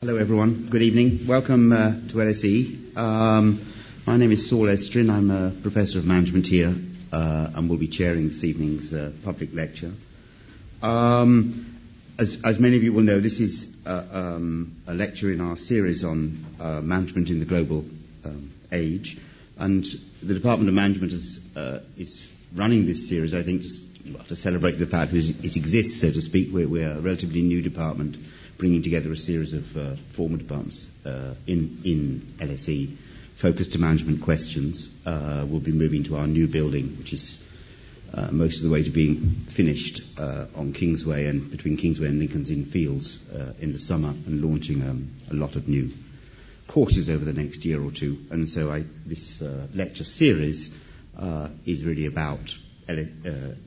Hello everyone, good evening. Welcome to LSE. My name is Saul Estrin. I'm a professor of management here and will be chairing this evening's public lecture. As many of you will know, this is a lecture in our series on management in the global age, and the Department of Management is running this series, I think, to celebrate the fact that it exists, so to speak. We're a relatively new department, bringing together a series of former departments in LSE focused to management questions. We'll be moving to our new building, which is most of the way to being finished on Kingsway, and between Kingsway and Lincoln's Inn fields in the summer, and launching a lot of new courses over the next year or two. And so this lecture series is really about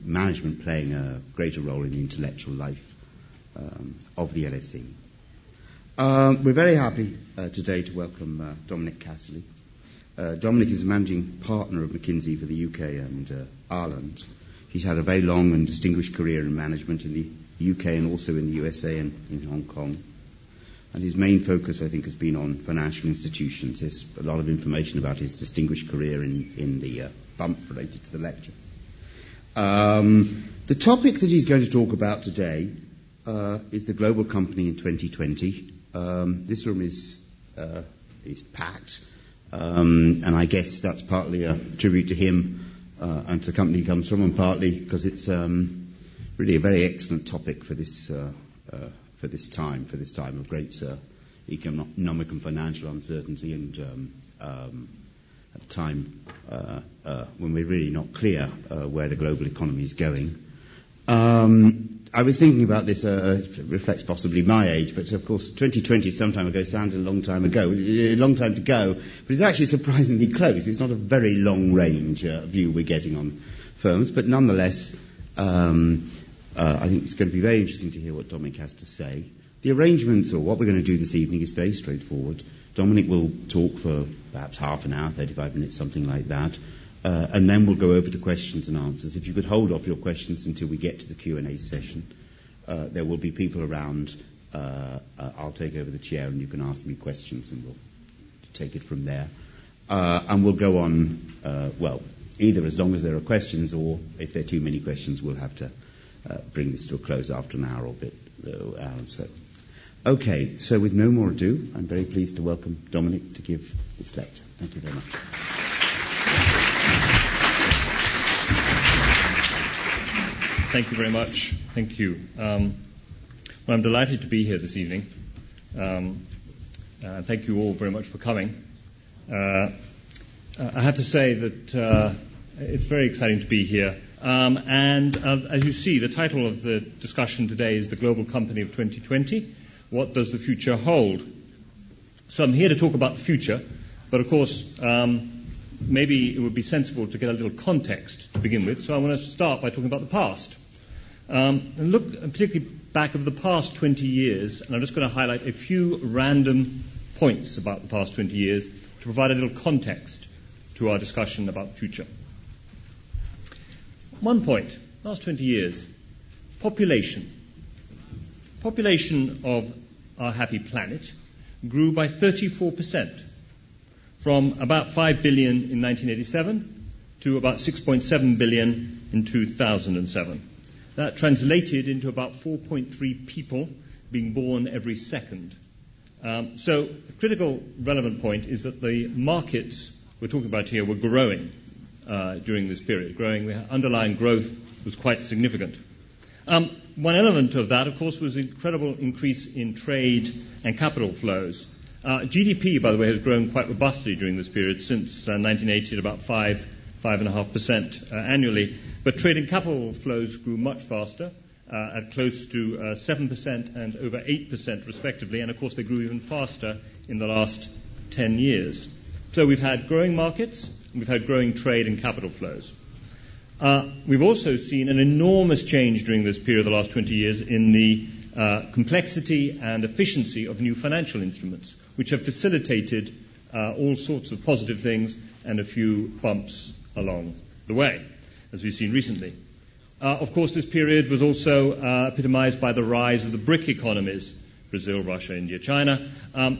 management playing a greater role in the intellectual life of the LSE. We're very happy today to welcome Dominic Casserley. Dominic is a managing partner of McKinsey for the UK and Ireland. He's had a very long and distinguished career in management in the UK and also in the USA and in Hong Kong. And his main focus, I think, has been on financial institutions. There's a lot of information about his distinguished career in the bump related to the lecture. The topic that he's going to talk about today is the global company in 2020. This room is packed, and I guess that's partly a tribute to him and to the company he comes from, and partly because it's really a very excellent topic for this time of great economic and financial uncertainty, and at a time when we're really not clear where the global economy is going. I was thinking about this, it reflects possibly my age, but of course 2020 some time ago sounds a long time to go, but it's actually surprisingly close. It's not a very long range view we're getting on firms, but nonetheless I think it's going to be very interesting to hear what Dominic has to say. The arrangements, or what we're going to do this evening, is very straightforward. Dominic will talk for perhaps half an hour, 35 minutes, something like that. And then we'll go over to questions and answers. If you could hold off your questions until we get to the Q&A session. There will be people around. I'll take over the chair and you can ask me questions, and we'll take it from there. And we'll go on, either as long as there are questions, or if there are too many questions, we'll have to bring this to a close after an hour or bit. So. Okay, so with no more ado, I'm very pleased to welcome Dominic to give this lecture. Thank you very much. Thank you very much. Thank you. Well, I'm delighted to be here this evening. Thank you all very much for coming. I have to say that it's very exciting to be here. As you see, the title of the discussion today is The Global Company of 2020. What does the future hold? So I'm here to talk about the future, but of course, maybe it would be sensible to get a little context to begin with. So I want to start by talking about the past. And look particularly back over the past 20 years, and I'm just going to highlight a few random points about the past 20 years to provide a little context to our discussion about the future. One point, last 20 years, population. Population of our happy planet grew by 34%. From about 5 billion in 1987 to about 6.7 billion in 2007. That translated into about 4.3 people being born every second. So a critical relevant point is that the markets we're talking about here were growing during this period. Underlying growth was quite significant. One element of that, of course, was the incredible increase in trade and capital flows. GDP, by the way, has grown quite robustly during this period, since 1980 at about 5.5% annually. But trade and capital flows grew much faster, at close to 7% and over 8% respectively, and of course they grew even faster in the last 10 years. So we've had growing markets, and we've had growing trade and capital flows. We've also seen an enormous change during this period, the last 20 years, in the complexity and efficiency of new financial instruments, which have facilitated all sorts of positive things and a few bumps along the way, as we've seen recently. Of course, this period was also epitomized by the rise of the BRIC economies, Brazil, Russia, India, China,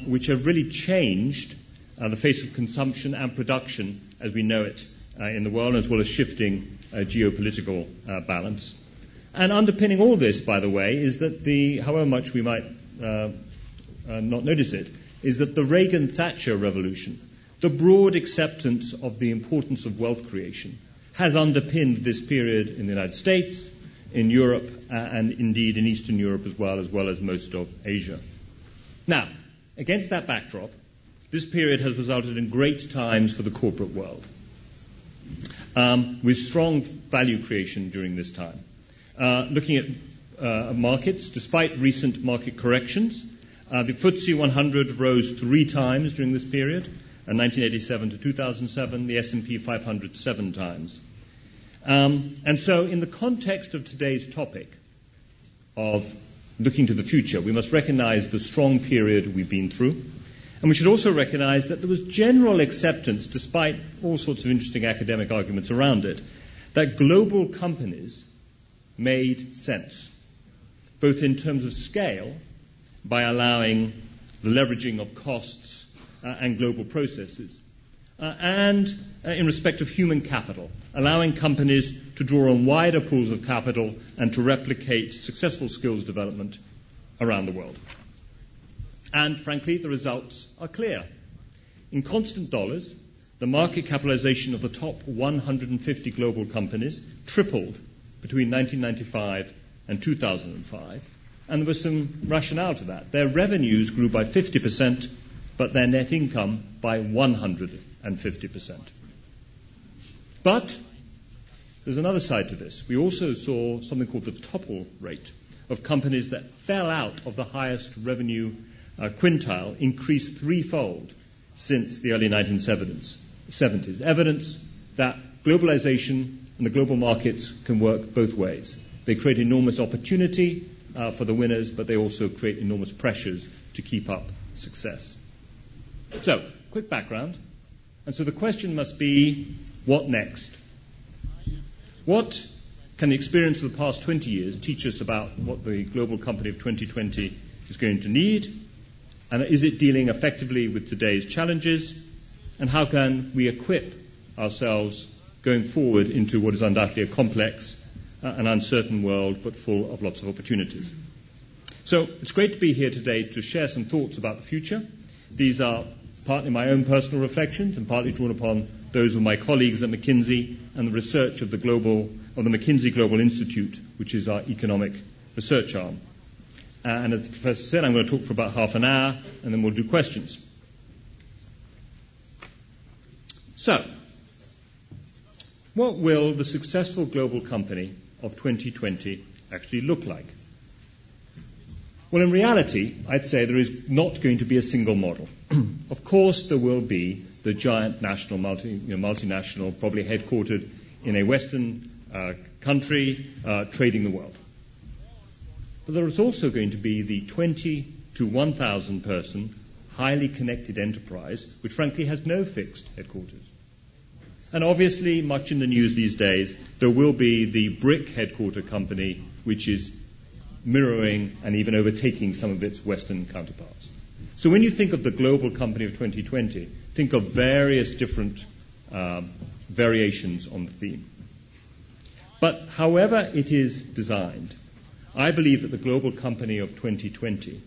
which have really changed the face of consumption and production as we know it in the world, as well as shifting geopolitical balance. And underpinning all this, by the way, is that however much we might not notice it, is that the Reagan-Thatcher revolution, the broad acceptance of the importance of wealth creation, has underpinned this period in the United States, in Europe, and indeed in Eastern Europe as well as most of Asia. Now, against that backdrop, this period has resulted in great times for the corporate world, with strong value creation during this time. Looking at markets, despite recent market corrections, the FTSE 100 rose 3 times during this period, 1987 to 2007, the S&P 500 7 times. And so in the context of today's topic of looking to the future, we must recognize the strong period we've been through. And we should also recognize that there was general acceptance, despite all sorts of interesting academic arguments around it, that global companies made sense, both in terms of scale, by allowing the leveraging of costs and global processes, and in respect of human capital, allowing companies to draw on wider pools of capital and to replicate successful skills development around the world. And frankly, the results are clear. In constant dollars, the market capitalization of the top 150 global companies tripled between 1995 and 2005, and there was some rationale to that. Their revenues grew by 50%, but their net income by 150%. But there's another side to this. We also saw something called the topple rate of companies that fell out of the highest revenue quintile increase 3-fold since the early 1970s. Evidence that globalization and the global markets can work both ways. They create enormous opportunity for the winners, but they also create enormous pressures to keep up success. So, quick background. And so the question must be, what next? What can the experience of the past 20 years teach us about what the global company of 2020 is going to need? And is it dealing effectively with today's challenges? And how can we equip ourselves going forward into what is undoubtedly a complex and uncertain world, but full of lots of opportunities? So it's great to be here today to share some thoughts about the future. These are partly my own personal reflections and partly drawn upon those of my colleagues at McKinsey and the research of the McKinsey Global Institute, which is our economic research arm. And as the Professor said, I'm going to talk for about half an hour, and then we'll do questions. So, what will the successful global company of 2020 actually look like? Well, in reality, I'd say there is not going to be a single model. Of course, there will be the giant national, multinational, probably headquartered in a Western country, trading the world. But there is also going to be the 20 to 1,000 person, highly connected enterprise, which frankly has no fixed headquarters. And obviously, much in the news these days, there will be the BRIC headquarter company, which is mirroring and even overtaking some of its Western counterparts. So when you think of the global company of 2020, think of various different variations on the theme. But however it is designed, I believe that the global company of 2020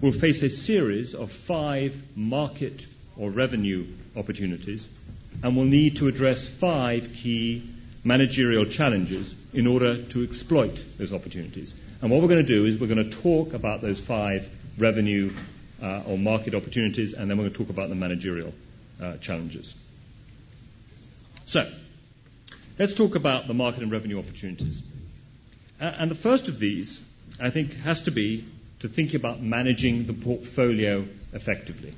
will face a series of 5 market or revenue opportunities and will need to address 5 key managerial challenges in order to exploit those opportunities. And what we're going to do is we're going to talk about those 5 revenue or market opportunities, and then we're going to talk about the managerial challenges. So let's talk about the market and revenue opportunities. And the first of these, I think, has to be to think about managing the portfolio effectively.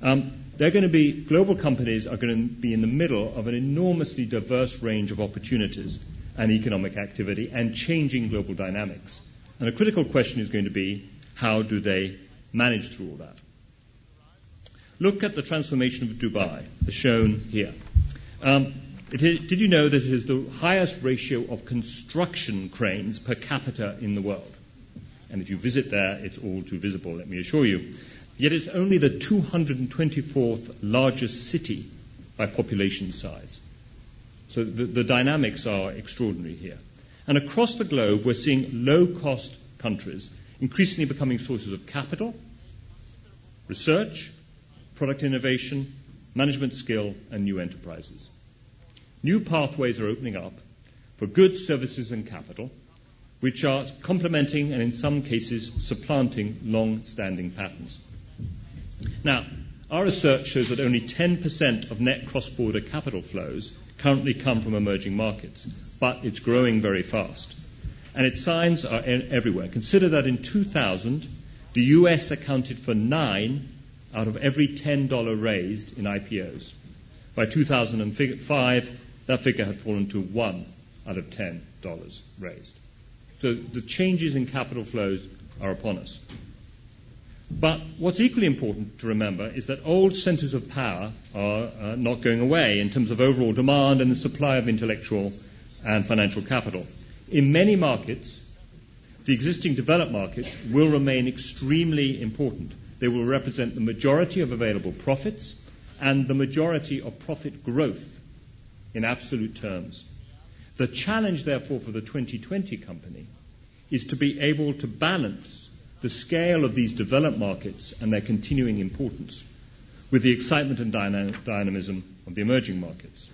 Global companies are going to be in the middle of an enormously diverse range of opportunities and economic activity and changing global dynamics. And a critical question is going to be, how do they manage through all that? Look at the transformation of Dubai, as shown here. Did you know that it is the highest ratio of construction cranes per capita in the world? and if you visit there, it's all too visible, let me assure you. Yet it's only the 224th largest city by population size. So the dynamics are extraordinary here. And across the globe, we're seeing low-cost countries increasingly becoming sources of capital, research, product innovation, management skill, and new enterprises. New pathways are opening up for goods, services, and capital, which are complementing and, in some cases, supplanting long-standing patterns. Now, our research shows that only 10% of net cross-border capital flows currently come from emerging markets, but it's growing very fast. And its signs are everywhere. Consider that in 2000, the US accounted for 9 out of every $10 raised in IPOs. By 2005, that figure had fallen to 1 out of $10 raised. So the changes in capital flows are upon us. But what's equally important to remember is that old centers of power are not going away in terms of overall demand and the supply of intellectual and financial capital. In many markets, the existing developed markets will remain extremely important. They will represent the majority of available profits and the majority of profit growth in absolute terms. The challenge, therefore, for the 2020 company is to be able to balance the scale of these developed markets and their continuing importance with the excitement and dynamism of the emerging markets.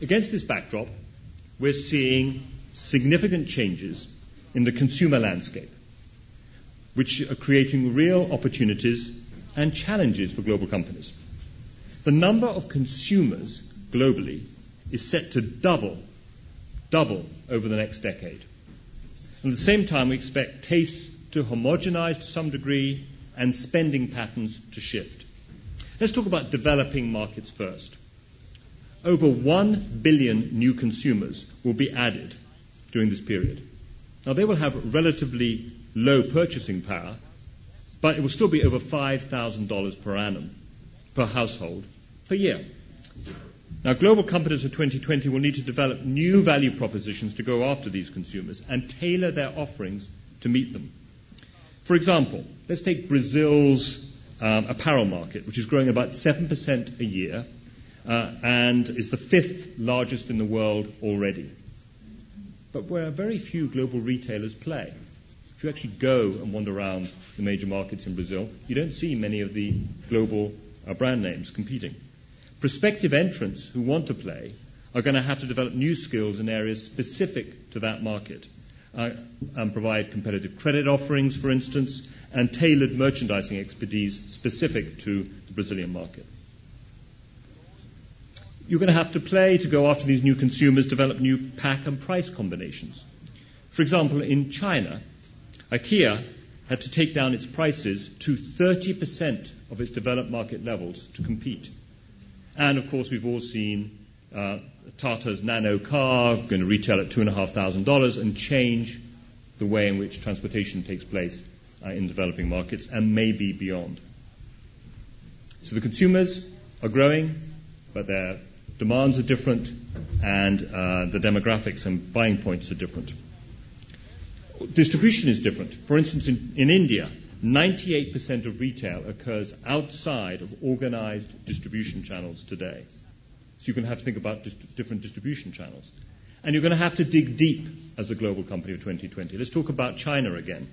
Against this backdrop, we're seeing significant changes in the consumer landscape, which are creating real opportunities and challenges for global companies. The number of consumers globally is set to double over the next decade. And at the same time, we expect tastes to homogenize to some degree and spending patterns to shift. Let's talk about developing markets first. Over 1 billion new consumers will be added during this period. Now, they will have relatively low purchasing power, but it will still be over $5,000 per annum, per household, per year. Now, global companies for 2020 will need to develop new value propositions to go after these consumers and tailor their offerings to meet them. For example, let's take Brazil's apparel market, which is growing about 7% a year and is the 5th largest in the world already, but where very few global retailers play. If you actually go and wander around the major markets in Brazil, you don't see many of the global brand names competing. Prospective entrants who want to play are going to have to develop new skills in areas specific to that market and provide competitive credit offerings, for instance, and tailored merchandising expertise specific to the Brazilian market. You're going to have to play to go after these new consumers, develop new pack and price combinations. For example, in China, IKEA had to take down its prices to 30% of its developed market levels to compete. And, of course, we've all seen Tata's nano car going to retail at $2,500 and change the way in which transportation takes place in developing markets and maybe beyond. So the consumers are growing, but their demands are different and the demographics and buying points are different. Distribution is different. For instance, in India, 98% of retail occurs outside of organized distribution channels today. So you're going to have to think about different distribution channels. And you're going to have to dig deep as a global company of 2020. Let's talk about China again.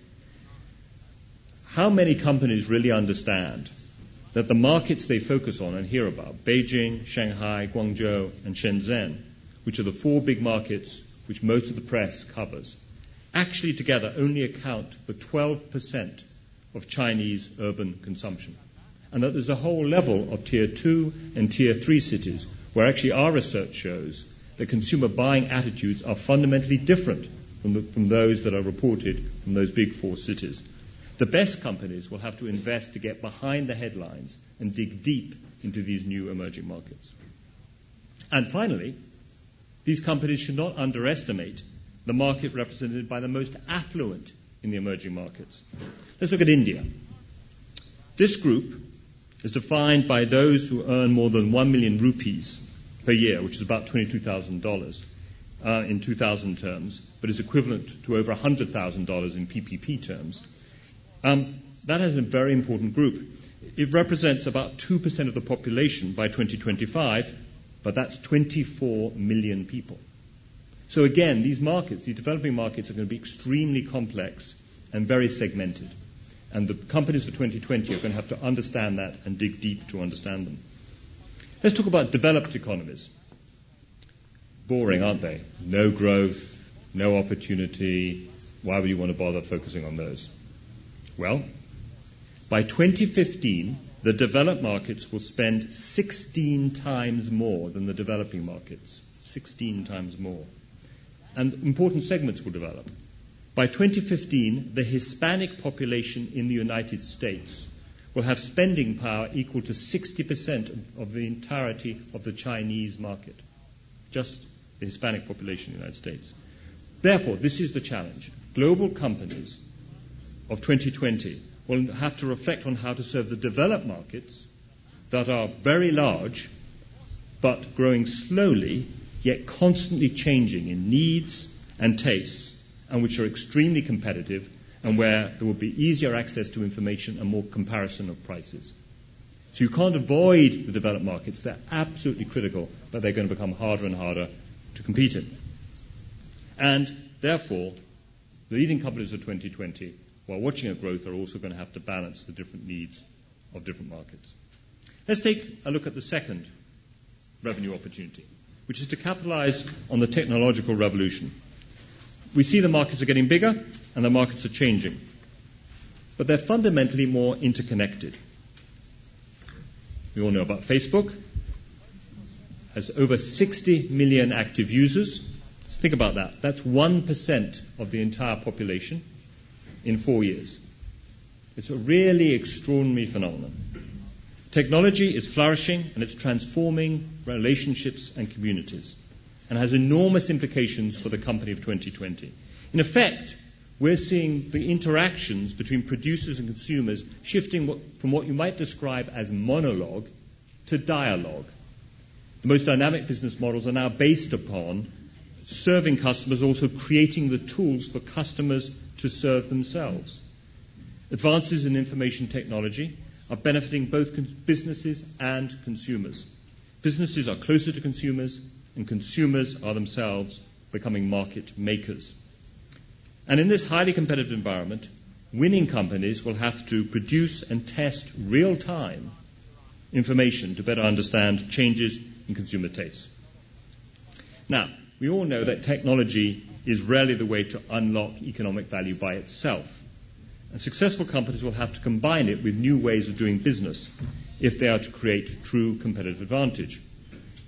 How many companies really understand that the markets they focus on and hear about, Beijing, Shanghai, Guangzhou, and Shenzhen, which are the 4 big markets which most of the press covers, actually together only account for 12% of Chinese urban consumption, and that there's a whole level of Tier 2 and Tier 3 cities where actually our research shows that consumer buying attitudes are fundamentally different from those that are reported from those big 4 cities. The best companies will have to invest to get behind the headlines and dig deep into these new emerging markets. And finally, these companies should not underestimate the market represented by the most affluent in the emerging markets. Let's look at India. This group is defined by those who earn more than 1 million rupees per year, which is about $22,000. in 2000 terms, but is equivalent to over $100,000 in PPP terms. That is a very important group. It represents about 2% of the population by 2025, but that's 24 million people. So again, these markets, these developing markets, are going to be extremely complex and very segmented. And the companies for 2020 are going to have to understand that and dig deep to understand them. Let's talk about developed economies. Boring, aren't they? No growth, no opportunity. Why would you want to bother focusing on those? Well, by 2015, the developed markets will spend 16 times more than the developing markets. 16 times more. And important segments will develop. By 2015, the Hispanic population in the United States will have spending power equal to 60% of the entirety of the Chinese market, just the Hispanic population in the United States. Therefore, this is the challenge. Global companies of 2020 will have to reflect on how to serve the developed markets that are very large but growing slowly, yet constantly changing in needs and tastes, and which are extremely competitive, and where there will be easier access to information and more comparison of prices. So you can't avoid the developed markets. They're absolutely critical, but they're going to become harder and harder to compete in. And therefore, the leading companies of 2020, while watching a growth, are also going to have to balance the different needs of different markets. Let's take a look at the second revenue opportunity, which is to capitalize on the technological revolution. We see the markets are getting bigger and the markets are changing, but they're fundamentally more interconnected. We all know about Facebook. It has over 60 million active users. Think about that. That's 1% of the entire population in 4 years. It's a really extraordinary phenomenon. Technology is flourishing and it's transforming relationships and communities, and has enormous implications for the company of 2020. In effect, we're seeing the interactions between producers and consumers shifting from what you might describe as monologue to dialogue. The most dynamic business models are now based upon serving customers, also creating the tools for customers to serve themselves. Advances in information technology are benefiting both businesses and consumers. Businesses are closer to consumers, and consumers are themselves becoming market makers. And in this highly competitive environment, winning companies will have to produce and test real-time information to better understand changes in consumer tastes. Now, we all know that technology is rarely the way to unlock economic value by itself, and successful companies will have to combine it with new ways of doing business if they are to create true competitive advantage.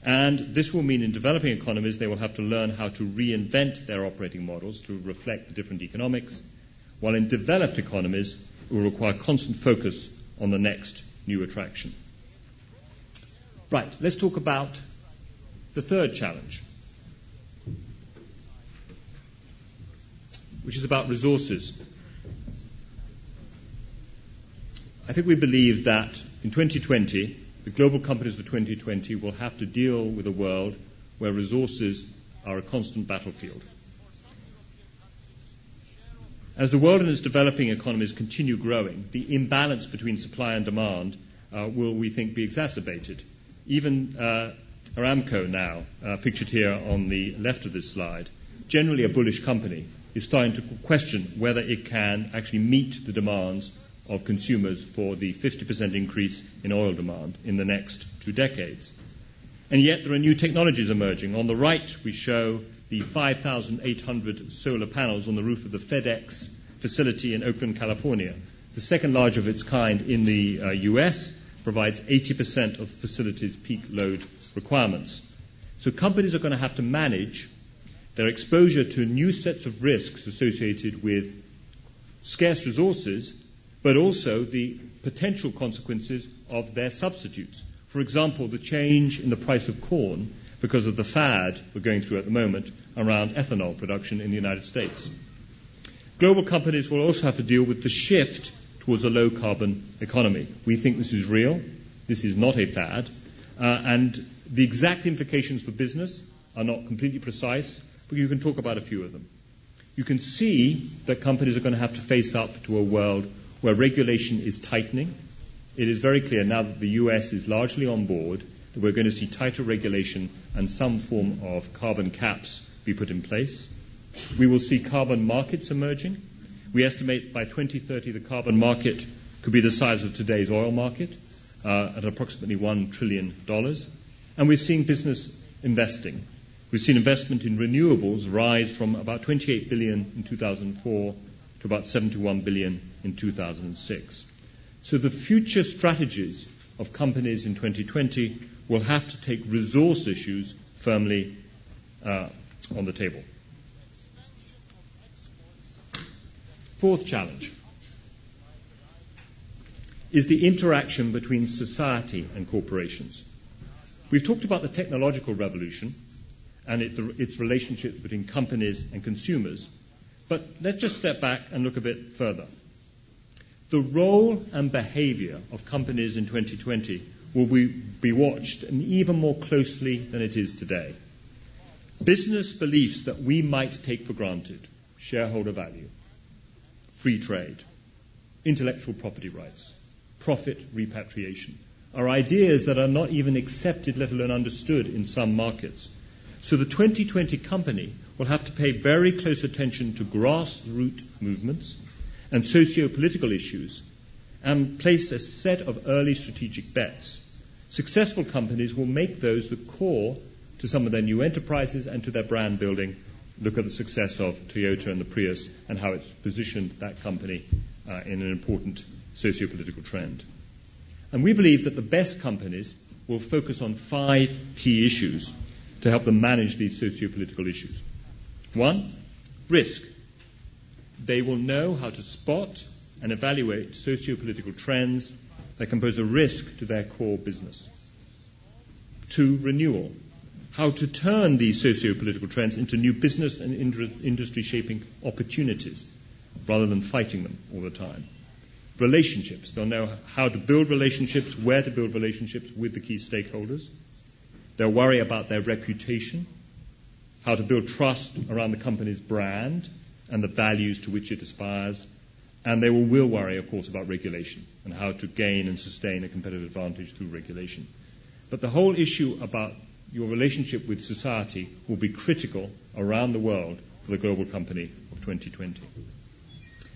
And this will mean in developing economies they will have to learn how to reinvent their operating models to reflect the different economics, while in developed economies it will require constant focus on the next new attraction. Right, let's talk about the third challenge, which is about resources. I think we believe that in 2020, the global companies of 2020 will have to deal with a world where resources are a constant battlefield. As the world and its developing economies continue growing, the imbalance between supply and demand will, we think, be exacerbated. Even Aramco now, pictured here on the left of this slide, generally a bullish company, is starting to question whether it can actually meet the demands of consumers for the 50% increase in oil demand in the next 2 decades. And yet there are new technologies emerging. On the right, we show the 5,800 solar panels on the roof of the FedEx facility in Oakland, California. The second largest of its kind in the US, provides 80% of the facility's peak load requirements. So companies are going to have to manage their exposure to new sets of risks associated with scarce resources, but also the potential consequences of their substitutes. For example, the change in the price of corn because of the fad we're going through at the moment around ethanol production in the United States. Global companies will also have to deal with the shift towards a low-carbon economy. We think this is real. This is not a fad. And the exact implications for business are not completely precise, But you can talk about a few of them. You can see that companies are going to have to face up to a world where regulation is tightening. It is very clear now that the US is largely on board that we're going to see tighter regulation and some form of carbon caps be put in place. We will see carbon markets emerging. We estimate by 2030 the carbon market could be the size of today's oil market at approximately $1 trillion. And we're seeing business investing. We've seen investment in renewables rise from about 28 billion in 2004 to about 71 billion in 2006. So the future strategies of companies in 2020 will have to take resource issues firmly on the table. Fourth challenge is the interaction between society and corporations. We've talked about the technological revolution and its relationship between companies and consumers, but let's just step back and look a bit further. The role and behavior of companies in 2020 will be watched and even more closely than it is today. Business beliefs that we might take for granted, shareholder value, free trade, intellectual property rights, profit repatriation, are ideas that are not even accepted, let alone understood in some markets. So the 2020 company will have to pay very close attention to grassroots movements and socio-political issues and place a set of early strategic bets. Successful companies will make those the core to some of their new enterprises and to their brand building. Look at the success of Toyota and the Prius and how it's positioned that company in an important socio-political trend. And we believe that the best companies will focus on five key issues to help them manage these socio-political issues. One, risk. They will know how to spot and evaluate socio-political trends that can pose a risk to their core business. Two, renewal. How to turn these socio-political trends into new business and industry-shaping opportunities rather than fighting them all the time. Relationships. They'll know how to build relationships, where to build relationships with the key stakeholders. They'll worry about their reputation, how to build trust around the company's brand and the values to which it aspires, and they will worry, of course, about regulation and how to gain and sustain a competitive advantage through regulation. But the whole issue about your relationship with society will be critical around the world for the global company of 2020.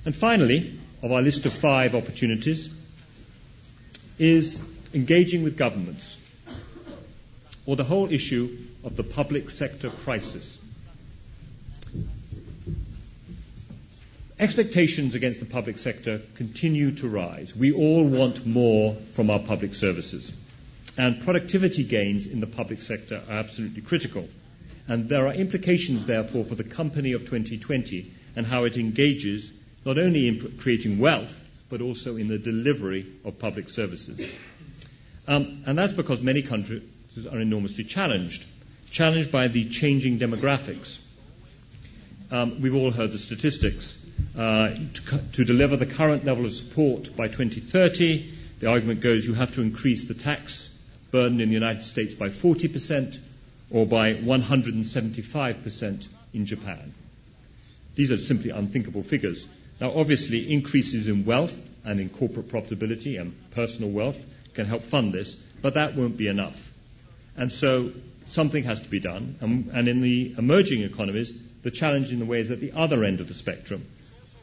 And finally, of our list of five opportunities, is engaging with governments, or the whole issue of the public sector crisis. Expectations against the public sector continue to rise. We all want more from our public services. And productivity gains in the public sector are absolutely critical. And there are implications, therefore, for the company of 2020 and how it engages not only in creating wealth, but also in the delivery of public services. And that's because many countries are enormously challenged by the changing demographics. We've all heard the statistics. To deliver the current level of support by 2030, the argument goes you have to increase the tax burden in the United States by 40% or by 175% in Japan. These are simply unthinkable figures. Now, obviously, increases in wealth and in corporate profitability and personal wealth can help fund this, but that won't be enough. And so something has to be done. And in the emerging economies, the challenge in the way is at the other end of the spectrum,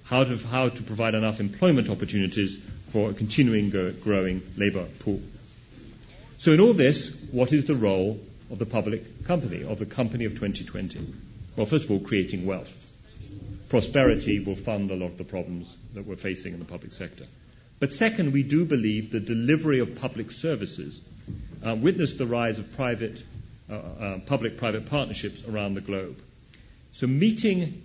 how to provide enough employment opportunities for a continuing growing labour pool. So in all this, what is the role of the public company, of the company of 2020? Well, first of all, creating wealth. Prosperity will fund a lot of the problems that we're facing in the public sector. But second, we do believe the delivery of public services witnessed the rise of public-private partnerships around the globe. So meeting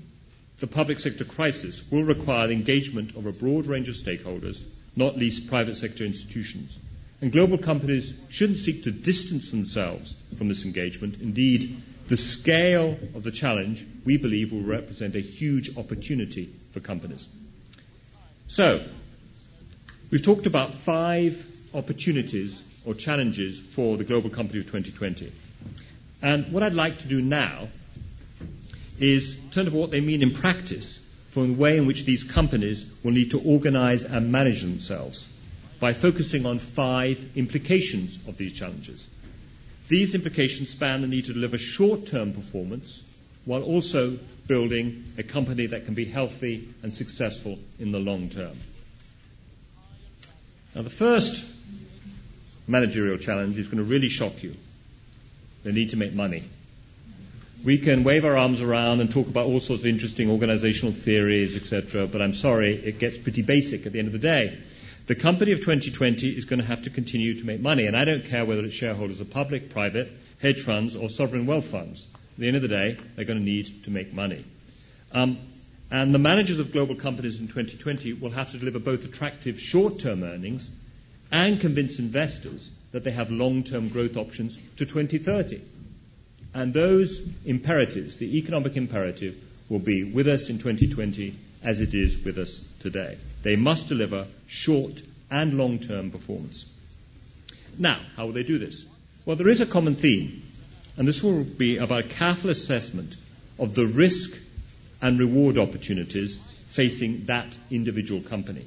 the public sector crisis will require the engagement of a broad range of stakeholders, not least private sector institutions. And global companies shouldn't seek to distance themselves from this engagement. Indeed, the scale of the challenge, we believe, will represent a huge opportunity for companies. So, we've talked about five opportunities or challenges for the global company of 2020. And what I'd like to do now is in terms of what they mean in practice from the way in which these companies will need to organize and manage themselves by focusing on five implications of these challenges. These implications span the need to deliver short-term performance while also building a company that can be healthy and successful in the long term. Now, the first managerial challenge is going to really shock you. They need to make money. We can wave our arms around and talk about all sorts of interesting organizational theories, etc., but I'm sorry, it gets pretty basic at the end of the day. The company of 2020 is going to have to continue to make money, and I don't care whether its shareholders are public, private, hedge funds, or sovereign wealth funds. At the end of the day, they're going to need to make money. And the managers of global companies in 2020 will have to deliver both attractive short-term earnings and convince investors that they have long-term growth options to 2030. And those imperatives, the economic imperative, will be with us in 2020 as it is with us today. They must deliver short and long-term performance. Now, how will they do this? Well, there is a common theme, and this will be about a careful assessment of the risk and reward opportunities facing that individual company.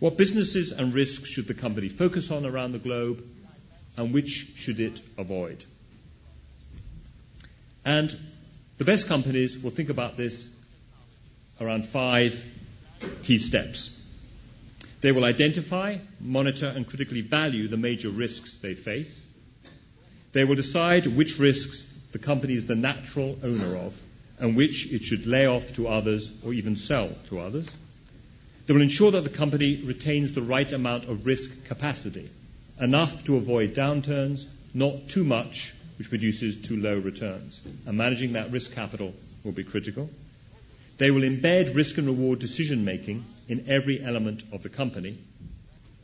What businesses and risks should the company focus on around the globe, and which should it avoid? And the best companies will think about this around five key steps. They will identify, monitor, and critically value the major risks they face. They will decide which risks the company is the natural owner of and which it should lay off to others or even sell to others. They will ensure that the company retains the right amount of risk capacity, enough to avoid downturns, not too much, which produces too low returns. And managing that risk capital will be critical. They will embed risk and reward decision-making in every element of the company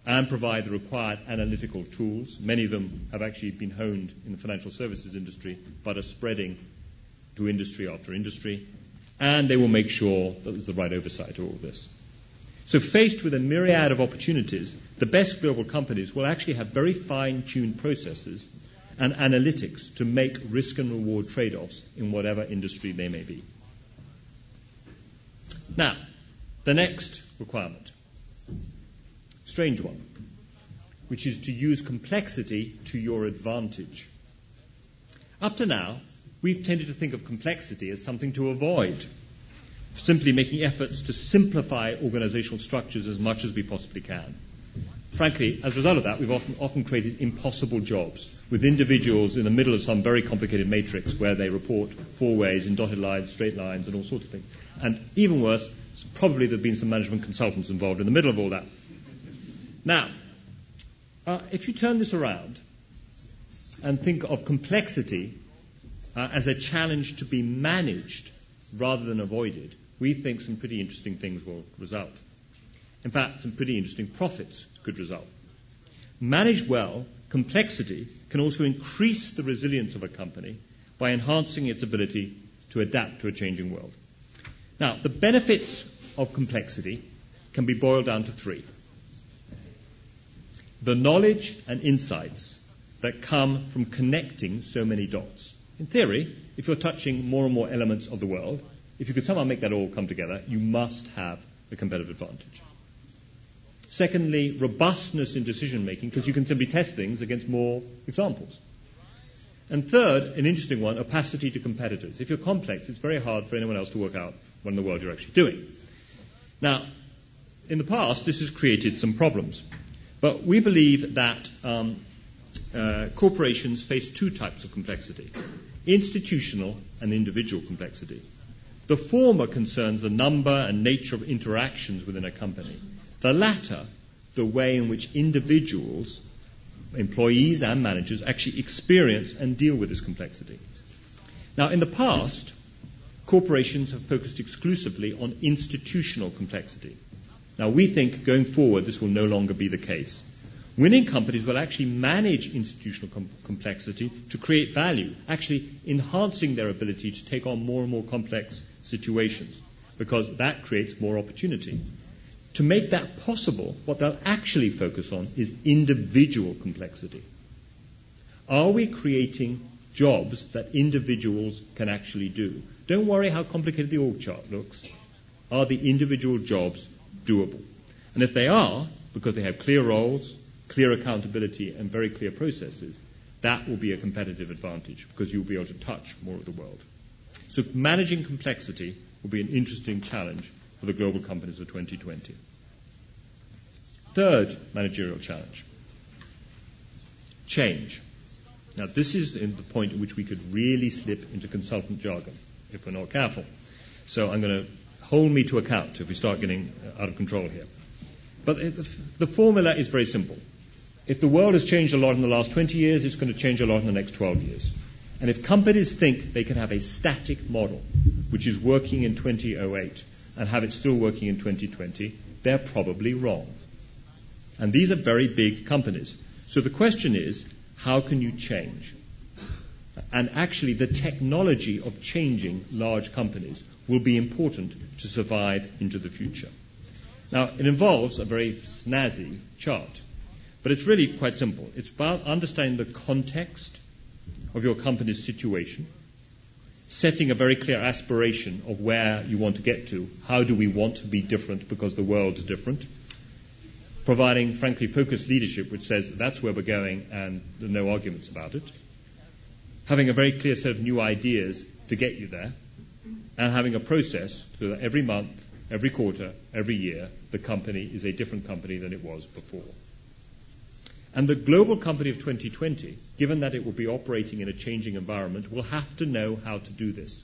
and provide the required analytical tools. Many of them have actually been honed in the financial services industry but are spreading to industry after industry. And they will make sure that there's the right oversight to all this. So faced with a myriad of opportunities, the best global companies will actually have very fine-tuned processes and analytics to make risk and reward trade-offs in whatever industry they may be. Now, the next requirement, strange one, which is to use complexity to your advantage. Up to now, we've tended to think of complexity as something to avoid, simply making efforts to simplify organizational structures as much as we possibly can. Frankly, as a result of that, we've often created impossible jobs with individuals in the middle of some very complicated matrix where they report four ways in dotted lines, straight lines, and all sorts of things. And even worse, probably there have been some management consultants involved in the middle of all that. Now, if you turn this around and think of complexity as a challenge to be managed rather than avoided, we think some pretty interesting things will result. In fact, some pretty interesting profits could result. Managed well, complexity can also increase the resilience of a company by enhancing its ability to adapt to a changing world. Now, the benefits of complexity can be boiled down to three. The knowledge and insights that come from connecting so many dots. In theory, if you're touching more and more elements of the world, if you could somehow make that all come together, you must have a competitive advantage. Secondly, robustness in decision-making, because you can simply test things against more examples. And third, an interesting one, opacity to competitors. If you're complex, it's very hard for anyone else to work out what in the world you're actually doing. Now, in the past, this has created some problems. But we believe that corporations face two types of complexity, institutional and individual complexity. The former concerns the number and nature of interactions within a company. The latter, the way in which individuals, employees and managers, actually experience and deal with this complexity. Now, in the past, corporations have focused exclusively on institutional complexity. Now, we think going forward this will no longer be the case. Winning companies will actually manage institutional complexity to create value, actually enhancing their ability to take on more and more complex situations, because that creates more opportunity. To make that possible, what they'll actually focus on is individual complexity. Are we creating jobs that individuals can actually do. Don't worry how complicated the org chart looks. Are the individual jobs doable? And if they are, because they have clear roles, clear accountability, and very clear processes, that will be a competitive advantage because you'll be able to touch more of the world. So managing complexity will be an interesting challenge for the global companies of 2020. Third managerial challenge, change. Now, this is the point at which we could really slip into consultant jargon if we're not careful. So I'm going to hold me to account if we start getting out of control here. But the formula is very simple. If the world has changed a lot in the last 20 years, it's going to change a lot in the next 12 years. And if companies think they can have a static model, which is working in 2008, and have it still working in 2020, they're probably wrong. And these are very big companies. So the question is, how can you change? And actually, the technology of changing large companies will be important to survive into the future. Now, it involves a very snazzy chart. But it's really quite simple. It's about understanding the context of your company's situation, setting a very clear aspiration of where you want to get to, how do we want to be different because the world's different, providing, frankly, focused leadership which says that's where we're going and there are no arguments about it, having a very clear set of new ideas to get you there, and having a process so that every month, every quarter, every year, the company is a different company than it was before. And the global company of 2020, given that it will be operating in a changing environment, will have to know how to do this.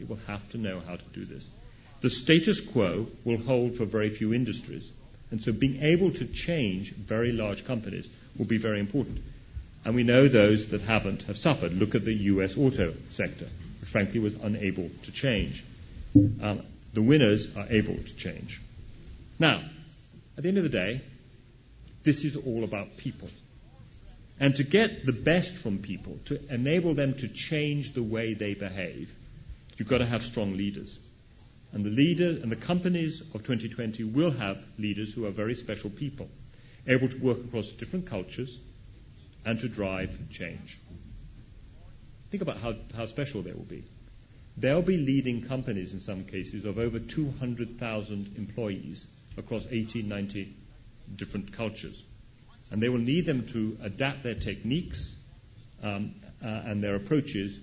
It will have to know how to do this. The status quo will hold for very few industries. And so being able to change very large companies will be very important. And we know those that haven't have suffered. Look at the US auto sector, which frankly was unable to change. The winners are able to change. Now, at the end of the day, this is all about people. And to get the best from people, to enable them to change the way they behave, you've got to have strong leaders. And the leaders and the companies of 2020 will have leaders who are very special people, able to work across different cultures and to drive change. Think about how special they will be. They'll be leading companies in some cases of over 200,000 employees across 1890 different cultures, and they will need them to adapt their techniques and their approaches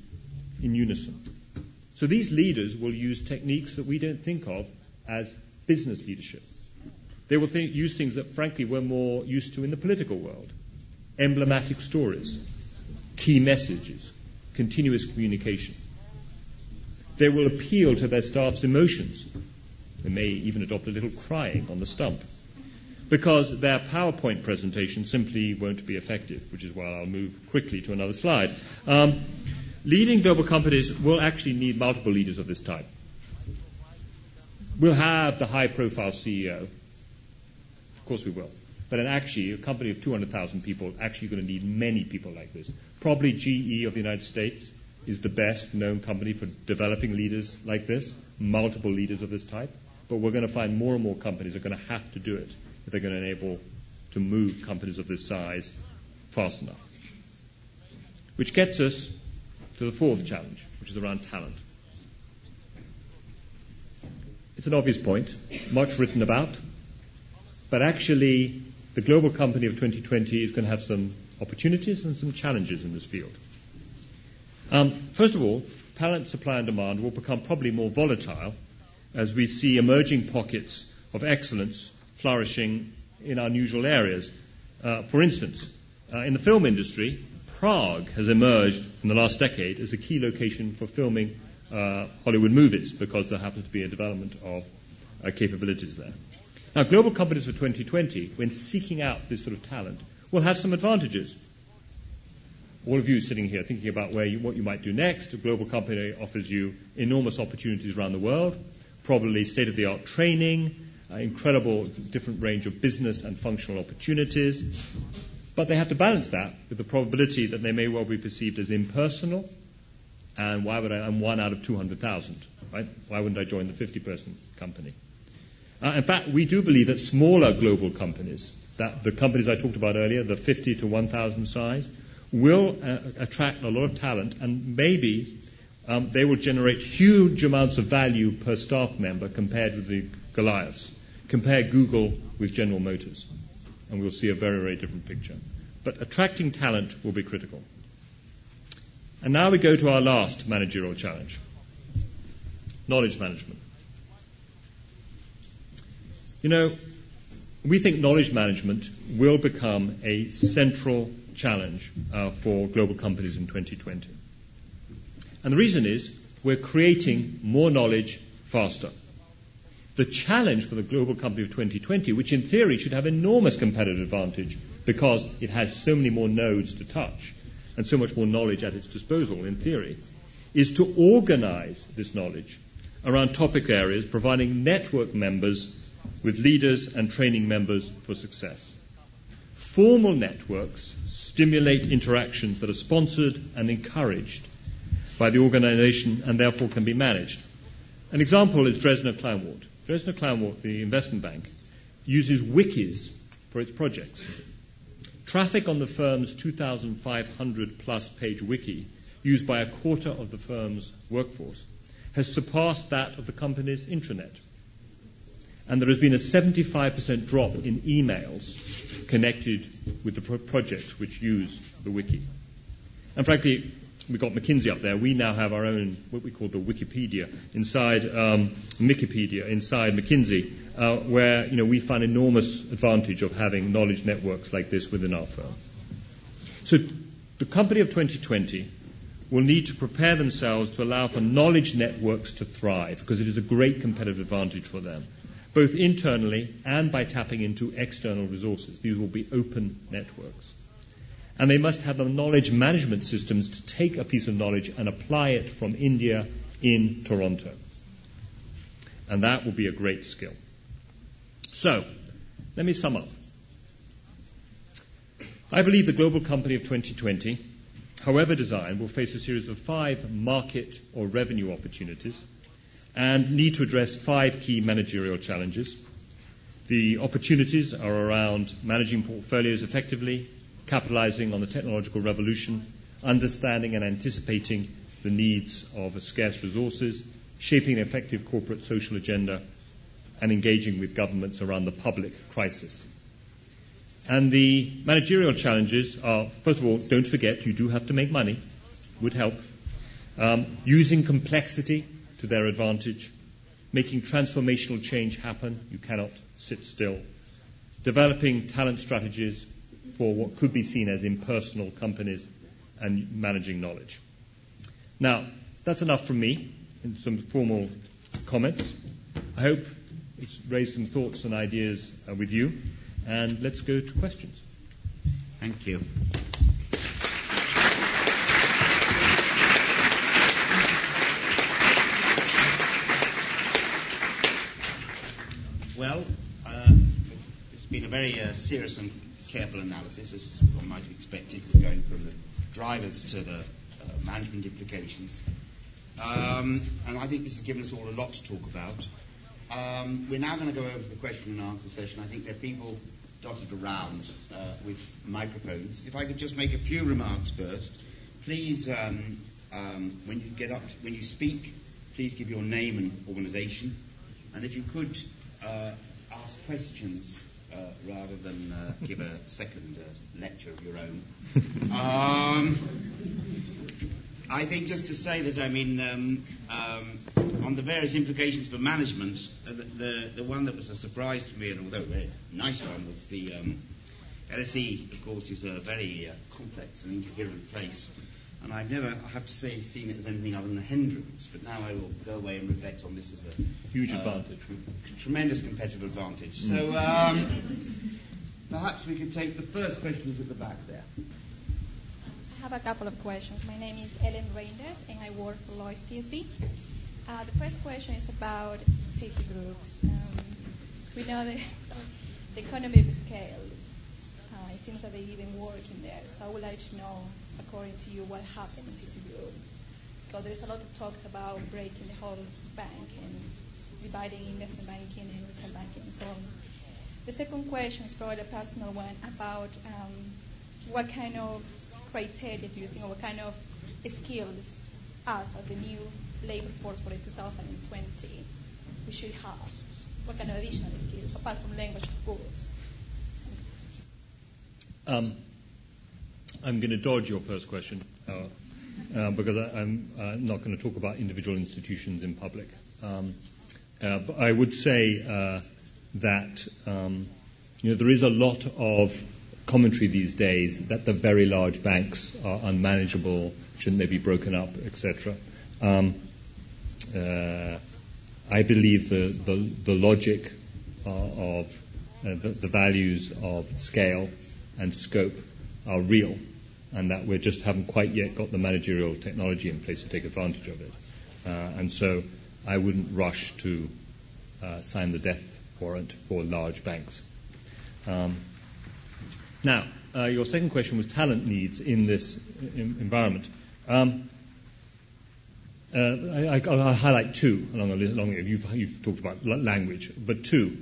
in unison. So these leaders will use techniques that we don't think of as business leadership. They will use things that frankly we're more used to in the political world: emblematic stories, key messages, continuous communication. They will appeal to their staff's emotions. They may even adopt a little crying on the stump, because their PowerPoint presentation simply won't be effective, which is why I'll move quickly to another slide. Leading global companies will actually need multiple leaders of this type. We'll have the high-profile CEO. Of course we will. But actually, a company of 200,000 people actually going to need many people like this. Probably GE of the United States is the best-known company for developing leaders like this, multiple leaders of this type. But we're going to find more and more companies are going to have to do it if they're going to enable to move companies of this size fast enough. Which gets us to the fourth challenge, which is around talent. It's an obvious point, much written about, but actually the global company of 2020 is going to have some opportunities and some challenges in this field. First of all, talent supply and demand will become probably more volatile as we see emerging pockets of excellence flourishing in unusual areas. For instance, in the film industry, Prague has emerged in the last decade as a key location for filming Hollywood movies because there happens to be a development of capabilities there. Now, global companies for 2020, when seeking out this sort of talent, will have some advantages. All of you sitting here thinking about what you might do next, a global company offers you enormous opportunities around the world, probably state-of-the-art training, incredible different range of business and functional opportunities. But they have to balance that with the probability that they may well be perceived as impersonal. And why would I'm one out of 200,000, right? Why wouldn't I join the 50-person company? In fact, we do believe that smaller global companies, that the companies I talked about earlier, the 50 to 1,000 size, will attract a lot of talent, and maybe they will generate huge amounts of value per staff member compared with the Goliaths. Compare Google with General Motors, and we'll see a very, very different picture. But attracting talent will be critical. And now we go to our last managerial challenge, knowledge management. You know, we think knowledge management will become a central challenge for global companies in 2020. And the reason is we're creating more knowledge faster. The challenge for the global company of 2020, which in theory should have enormous competitive advantage because it has so many more nodes to touch and so much more knowledge at its disposal in theory, is to organize this knowledge around topic areas, providing network members with leaders and training members for success. Formal networks stimulate interactions that are sponsored and encouraged by the organization and therefore can be managed. An example is Dresdner-Kleinwort. Dresdner-Kleinwort, the investment bank, uses wikis for its projects. Traffic on the firm's 2,500-plus page wiki, used by a quarter of the firm's workforce, has surpassed that of the company's intranet. And there has been a 75% drop in emails connected with the projects which use the wiki. And frankly, we got McKinsey up there. We now have our own, what we call the Wikipedia, inside Wikipedia, inside McKinsey, where we find enormous advantage of having knowledge networks like this within our firm. So the company of 2020 will need to prepare themselves to allow for knowledge networks to thrive, because it is a great competitive advantage for them, both internally and by tapping into external resources. These will be open networks. And they must have the knowledge management systems to take a piece of knowledge and apply it from India in Toronto. And that will be a great skill. So, let me sum up. I believe the global company of 2020, however designed, will face a series of 5 market or revenue opportunities and need to address 5 key managerial challenges. The opportunities are around managing portfolios effectively, capitalizing on the technological revolution, understanding and anticipating the needs of scarce resources, shaping an effective corporate social agenda, and engaging with governments around the public crisis. And the managerial challenges are, first of all, don't forget you do have to make money, would help, using complexity to their advantage, making transformational change happen, you cannot sit still, developing talent strategies for what could be seen as impersonal companies, and managing knowledge. Now, that's enough from me in some formal comments. I hope it's raised some thoughts and ideas with you. And let's go to questions. Thank you. Well, it's been a very serious and careful analysis, as one might have expected, going from the drivers to the management implications. And I think this has given us all a lot to talk about. We're now going to go over to the question and answer session. I think there are people dotted around with microphones. If I could just make a few remarks first. Please, when you get up, when you speak, please give your name and organisation. And if you could ask questions, rather than give a second lecture of your own. I think just to say that, on the various implications for management, the one that was a surprise to me, and although a very nice one, was the LSE, of course, is a very complex and incoherent place. And I've never, I have to say, seen it as anything other than a hindrance. But now I will go away and reflect on this as a huge advantage, tremendous competitive advantage. So perhaps we could take the first question at the back there. I have a couple of questions. My name is Ellen Reinders, and I work for Lloyd's TSB. The first question is about city groups. We know that the economy of scales. It seems that they didn't work in there. So I would like to know, according to you, what happened in Citigroup. Because there's a lot of talks about breaking the whole bank and dividing investment banking and retail banking and so on. The second question is probably a personal one about what kind of criteria do you think, or what kind of skills us as the new labor force for 2020 we should have? What kind of additional skills, apart from language, of course? I'm going to dodge your first question because I'm not going to talk about individual institutions in public. But I would say that there is a lot of commentary these days that the very large banks are unmanageable, shouldn't they be broken up, etc. I believe the logic of the values of scale and scope are real, and that we just haven't quite yet got the managerial technology in place to take advantage of it. And so I wouldn't rush to sign the death warrant for large banks. Now, your second question was talent needs in this environment. I'll highlight two along the list. You've talked about language, but two.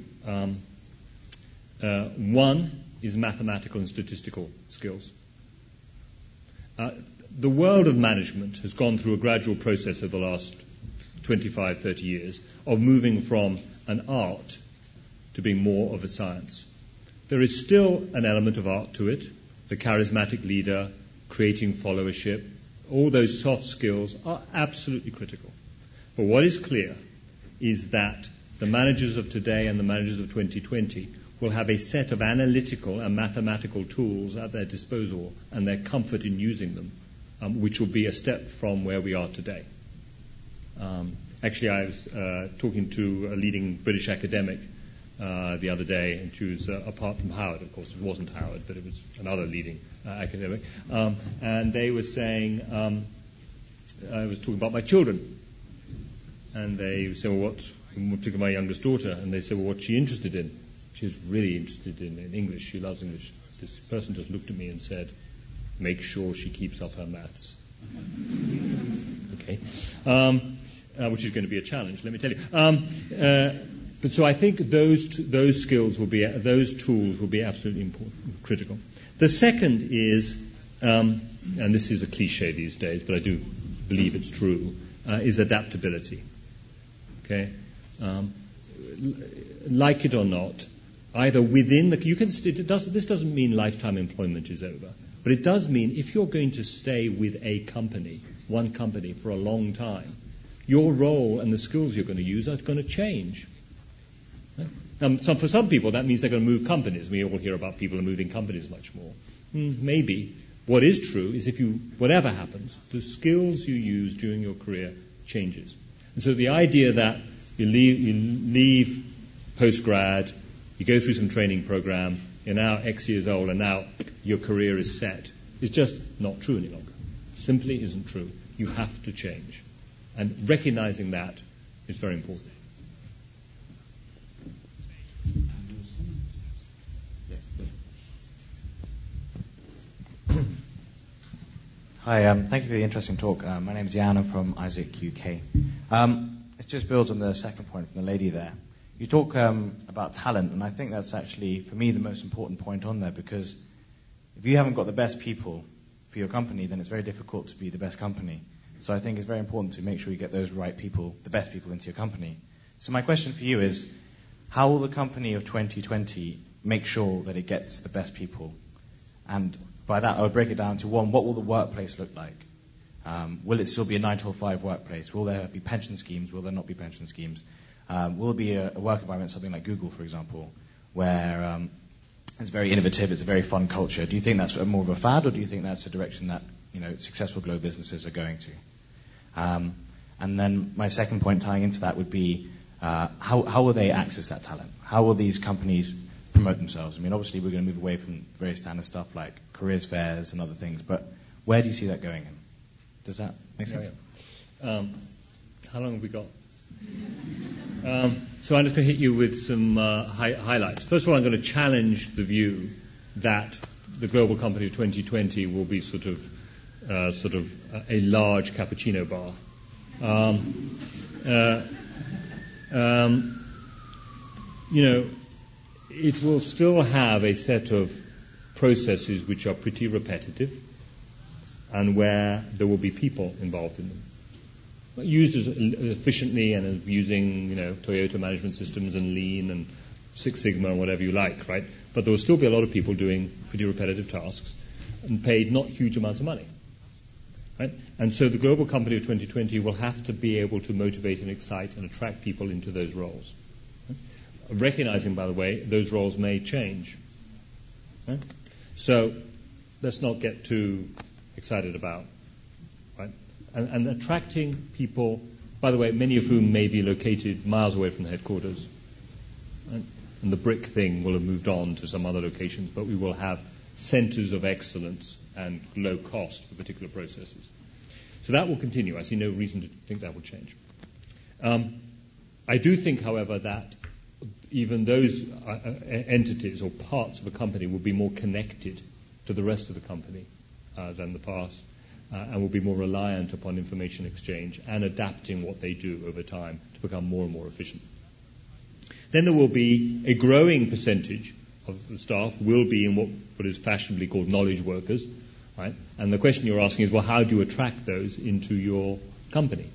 One is mathematical and statistical skills. The world of management has gone through a gradual process over the last 25, 30 years of moving from an art to being more of a science. There is still an element of art to it, the charismatic leader, creating followership, all those soft skills are absolutely critical. But what is clear is that the managers of today and the managers of 2020 will have a set of analytical and mathematical tools at their disposal and their comfort in using them, which will be a step from where we are today. Actually, I was talking to a leading British academic the other day, and she was, apart from Howard, of course, it wasn't Howard, but it was another leading academic, and they were saying, I was talking about my children, and they said, well, in particular my youngest daughter, and they said, well, what's she interested in? She's really interested in English. She loves English. This person just looked at me and said, make sure she keeps up her maths. Okay. Which is going to be a challenge, let me tell you. But so I think those skills will be, those tools will be absolutely important, critical. The second is, and this is a cliche these days, but I do believe it's true, is adaptability. Okay? Like it or not, either within the... this doesn't mean lifetime employment is over, but it does mean if you're going to stay with a company, one company, for a long time, your role and the skills you're going to use are going to change. So for some people, that means they're going to move companies. We all hear about people moving companies much more. Maybe. What is true is if you, whatever happens, the skills you use during your career changes. And so the idea that you leave post-grad, you go through some training program, you're now X years old, and now your career is set. It's just not true any longer. Simply isn't true. You have to change. And recognizing that is very important. Hi, thank you for the interesting talk. My name is Yana from Isaac UK. It just builds on the second point from the lady there. You talk about talent, and I think that's actually, for me, the most important point on there, because if you haven't got the best people for your company, then it's very difficult to be the best company. So I think it's very important to make sure you get those right people, the best people into your company. So my question for you is, how will the company of 2020 make sure that it gets the best people? And by that, I would break it down to one, what will the workplace look like? Will it still be a 9-to-5 workplace? Will there be pension schemes? Will there not be pension schemes? Will it be a work environment, something like Google, for example, where it's very innovative, it's a very fun culture? Do you think that's more of a fad, or do you think that's the direction that successful global businesses are going to? And then my second point tying into that would be how will they access that talent? How will these companies promote themselves? I mean, obviously, we're going to move away from very standard stuff like careers fairs and other things, but where do you see that going in? Does that make sense? Yeah. How long have we got? So I'm just going to hit you with some highlights. First of all, I'm going to challenge the view that the global company of 2020 will be sort of a large cappuccino bar. It will still have a set of processes which are pretty repetitive, and where there will be people involved in them. Used as efficiently and as using, Toyota management systems and Lean and Six Sigma and whatever you like, right? But there will still be a lot of people doing pretty repetitive tasks and paid not huge amounts of money, right? And so the global company of 2020 will have to be able to motivate and excite and attract people into those roles. Right? Recognizing, by the way, those roles may change. Right? So let's not get too excited about, right? And attracting people, by the way, many of whom may be located miles away from the headquarters. Right? And the BRIC thing will have moved on to some other locations, but we will have centers of excellence and low cost for particular processes. So that will continue. I see no reason to think that will change. I do think, however, that even those entities or parts of a company will be more connected to the rest of the company than the past, and will be more reliant upon information exchange and adapting what they do over time to become more and more efficient. Then there will be a growing percentage of the staff will be in what is fashionably called knowledge workers, right? And the question you're asking is, well, how do you attract those into your company?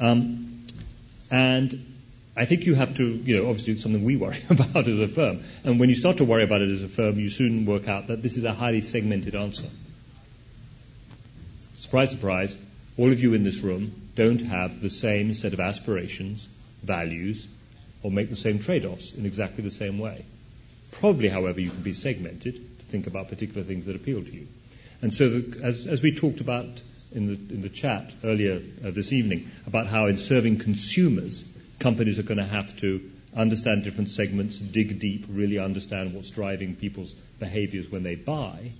And I think you have to, obviously it's something we worry about as a firm. And when you start to worry about it as a firm, you soon work out that this is a highly segmented answer. Surprise, surprise, all of you in this room don't have the same set of aspirations, values, or make the same trade-offs in exactly the same way. Probably, however, you can be segmented to think about particular things that appeal to you. And so as we talked about in the chat earlier this evening about how in serving consumers, companies are going to have to understand different segments, dig deep, really understand what's driving people's behaviors when they buy.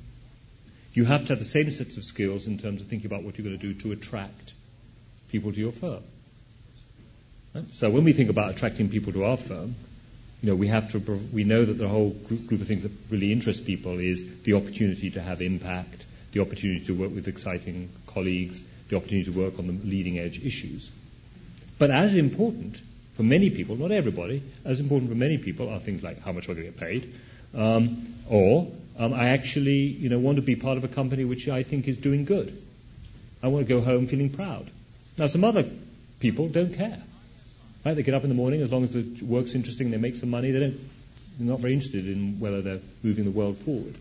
You have to have the same sets of skills in terms of thinking about what you're going to do to attract people to your firm. Right? So when we think about attracting people to our firm, we know that the whole group of things that really interest people is the opportunity to have impact, the opportunity to work with exciting colleagues, the opportunity to work on the leading edge issues. But as important for many people, not everybody, as important for many people are things like how much we're going to get paid, I actually, want to be part of a company which I think is doing good. I want to go home feeling proud. Now, some other people don't care. Right? They get up in the morning, as long as the work's interesting, they make some money, they're not very interested in whether they're moving the world forward.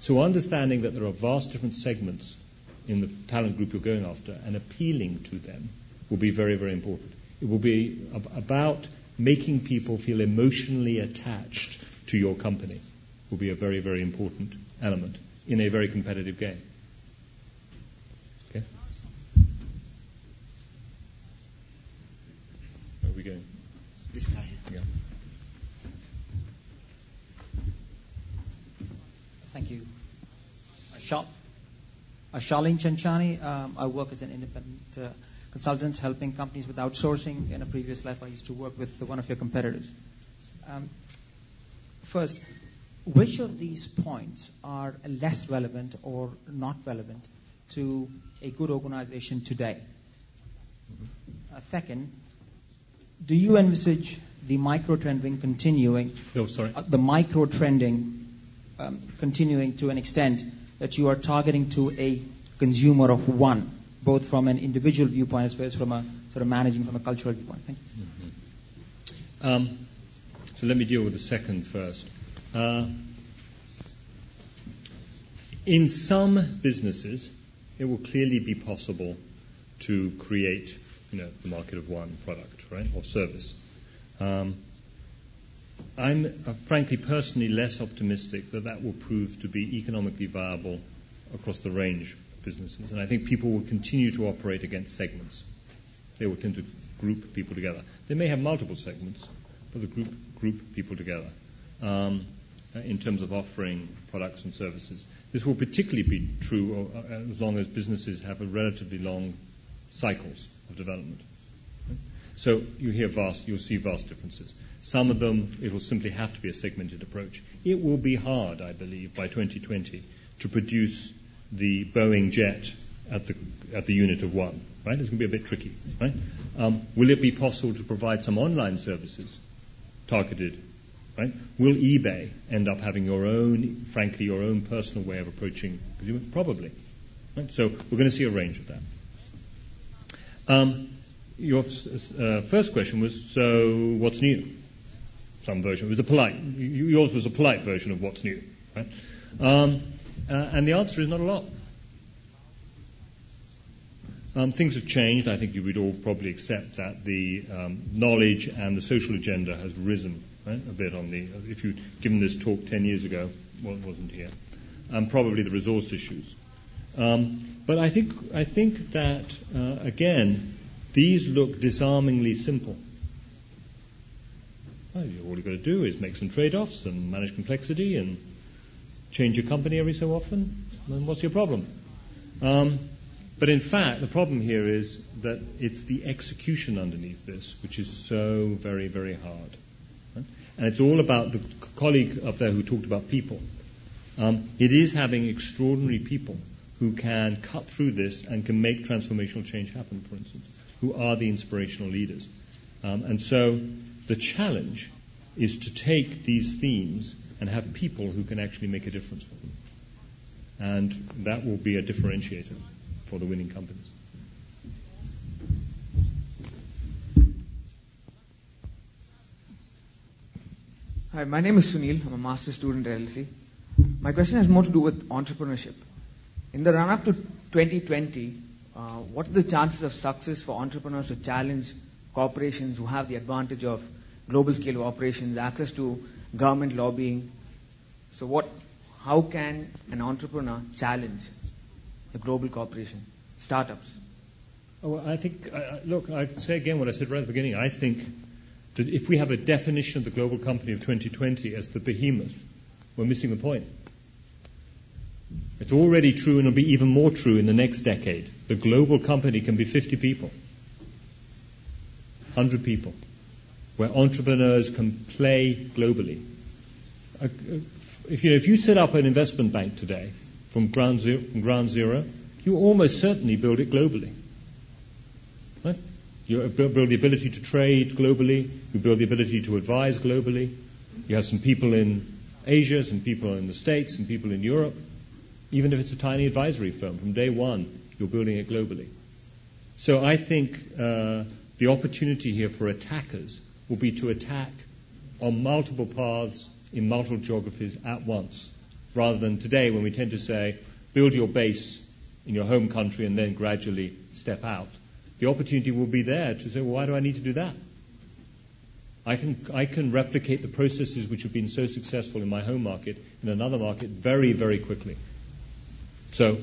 So understanding that there are vast different segments in the talent group you're going after and appealing to them will be very, very important. It will be about making people feel emotionally attached to your company will be a very, very important element in a very competitive game. This guy. Yeah. Thank you. Shalin Chanchani. I work as an independent consultant helping companies with outsourcing. In a previous life, I used to work with one of your competitors. First, which of these points are less relevant or not relevant to a good organization today? Second, do you envisage the micro-trending continuing? No, sorry. The micro-trending continuing to an extent that you are targeting to a consumer of one, both from an individual viewpoint as well as from a sort of managing from a cultural viewpoint. Thank you. Mm-hmm. So let me deal with the second first. In some businesses, it will clearly be possible to create, the market of one product. Right, or service. I'm frankly personally less optimistic that will prove to be economically viable across the range of businesses, and I think people will continue to operate against segments. They will tend to group people together. They may have multiple segments, but they group people together in terms of offering products and services. This will particularly be true as long as businesses have a relatively long cycles of development. So you'll see vast differences. Some of them, it will simply have to be a segmented approach. It will be hard, I believe, by 2020 to produce the Boeing jet at the unit of one. Right? It's going to be a bit tricky. Right? Will it be possible to provide some online services targeted? Right? Will eBay end up having your own personal way of approaching consumers? Probably. Right? So we're going to see a range of that. Your first question was, so what's new? Some version. It was a polite. Yours was a polite version of what's new. Right? And the answer is not a lot. Things have changed. I think you would all probably accept that the knowledge and the social agenda has risen a bit on the. If you'd given this talk 10 years ago, well, it wasn't here, and probably the resource issues. But I think that again, these look disarmingly simple. Well, all you've got to do is make some trade-offs and manage complexity and change your company every so often. And what's your problem? But in fact, the problem here is that it's the execution underneath this, which is so very, very hard. Right? And it's all about the colleague up there who talked about people. It is having extraordinary people who can cut through this and can make transformational change happen, for instance, who are the inspirational leaders. And so the challenge is to take these themes and have people who can actually make a difference for them. And that will be a differentiator for the winning companies. Hi, my name is Sunil. I'm a master's student at LSE. My question has more to do with entrepreneurship. In the run-up to 2020, what are the chances of success for entrepreneurs who challenge corporations who have the advantage of global scale of operations, access to government lobbying? So how can an entrepreneur challenge the global corporation, startups? Well, I think, look, I'd say again what I said right at the beginning. I think that if we have a definition of the global company of 2020 as the behemoth, we're missing the point. It's already true and it'll be even more true in the next decade. The global company can be 50 people, 100 people, where entrepreneurs can play globally. If you set up an investment bank today from ground zero, you almost certainly build it globally. Right? You build the ability to trade globally. You build the ability to advise globally. You have some people in Asia, some people in the States, some people in Europe. Even if it's a tiny advisory firm, from day one, you're building it globally. So I think the opportunity here for attackers will be to attack on multiple paths in multiple geographies at once, rather than today when we tend to say, build your base in your home country and then gradually step out. The opportunity will be there to say, well, why do I need to do that? I can replicate the processes which have been so successful in my home market in another market very, very quickly. So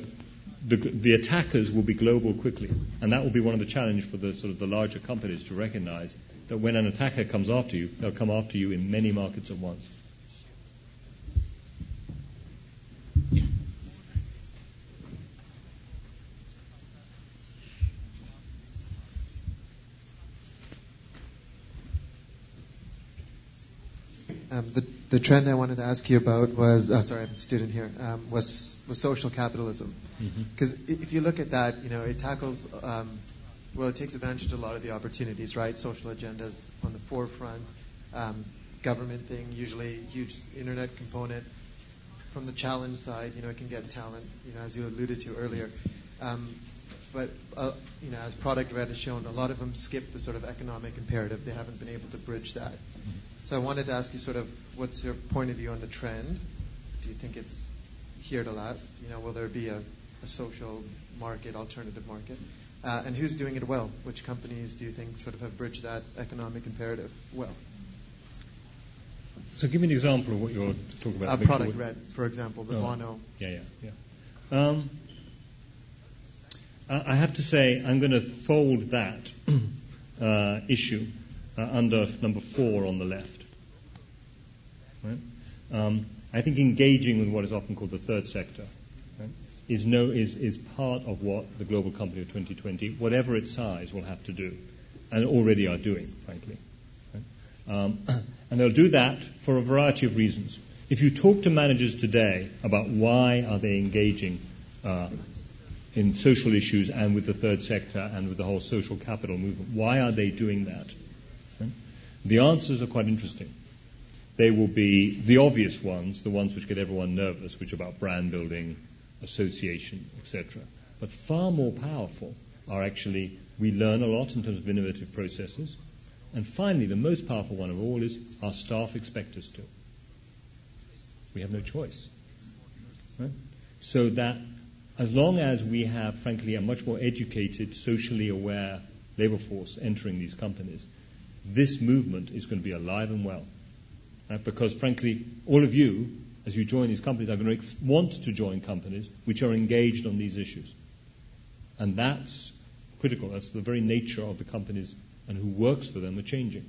the attackers will be global quickly, and that will be one of the challenges for the sort of the larger companies to recognize that when an attacker comes after you, they'll come after you in many markets at once. The trend I wanted to ask you about was, I'm a student here, was social capitalism. Because if you look at that, it tackles, it takes advantage of a lot of the opportunities, right? Social agendas on the forefront, government thing, usually huge internet component. From the challenge side, it can get talent, as you alluded to earlier. But as Product Red has shown, a lot of them skip the sort of economic imperative. They haven't been able to bridge that. So I wanted to ask you sort of what's your point of view on the trend? Do you think it's here to last? Will there be a social market, alternative market? And who's doing it well? Which companies do you think sort of have bridged that economic imperative well? So give me an example of what you're talking about. Product Red, for example, the Bono. Yeah. I have to say I'm going to fold that issue under number 4 on the left. Right? I think engaging with what is often called the third sector is part of what the global company of 2020, whatever its size, will have to do, and already are doing, frankly. Right? And they'll do that for a variety of reasons. If you talk to managers today about why are they engaging in social issues and with the third sector and with the whole social capital movement, why are they doing that? The answers are quite interesting. They will be the obvious ones, the ones which get everyone nervous, which are about brand building, association, etc. But far more powerful are actually, we learn a lot in terms of innovative processes. And finally, the most powerful one of all is our staff expect us to. We have no choice. Right? So that as long as we have, frankly, a much more educated, socially aware labor force entering these companies, this movement is going to be alive and well. Right? Because, frankly, all of you, as you join these companies, are going to want to join companies which are engaged on these issues. And that's critical. That's the very nature of the companies and who works for them are changing.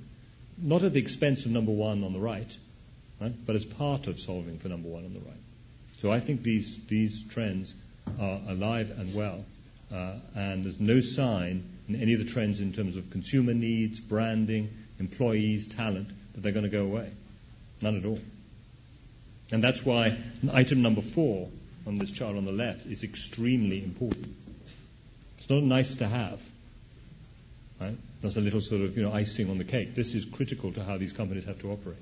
Not at the expense of number one on the right, but as part of solving for number one on the right. So I think these trends are alive and well, and there's no sign in any of the trends in terms of consumer needs, branding, employees, talent, that they're going to go away. None at all. And that's why item number 4 on this chart on the left is extremely important. It's not nice to have. Right? That's a little sort of icing on the cake. This is critical to how these companies have to operate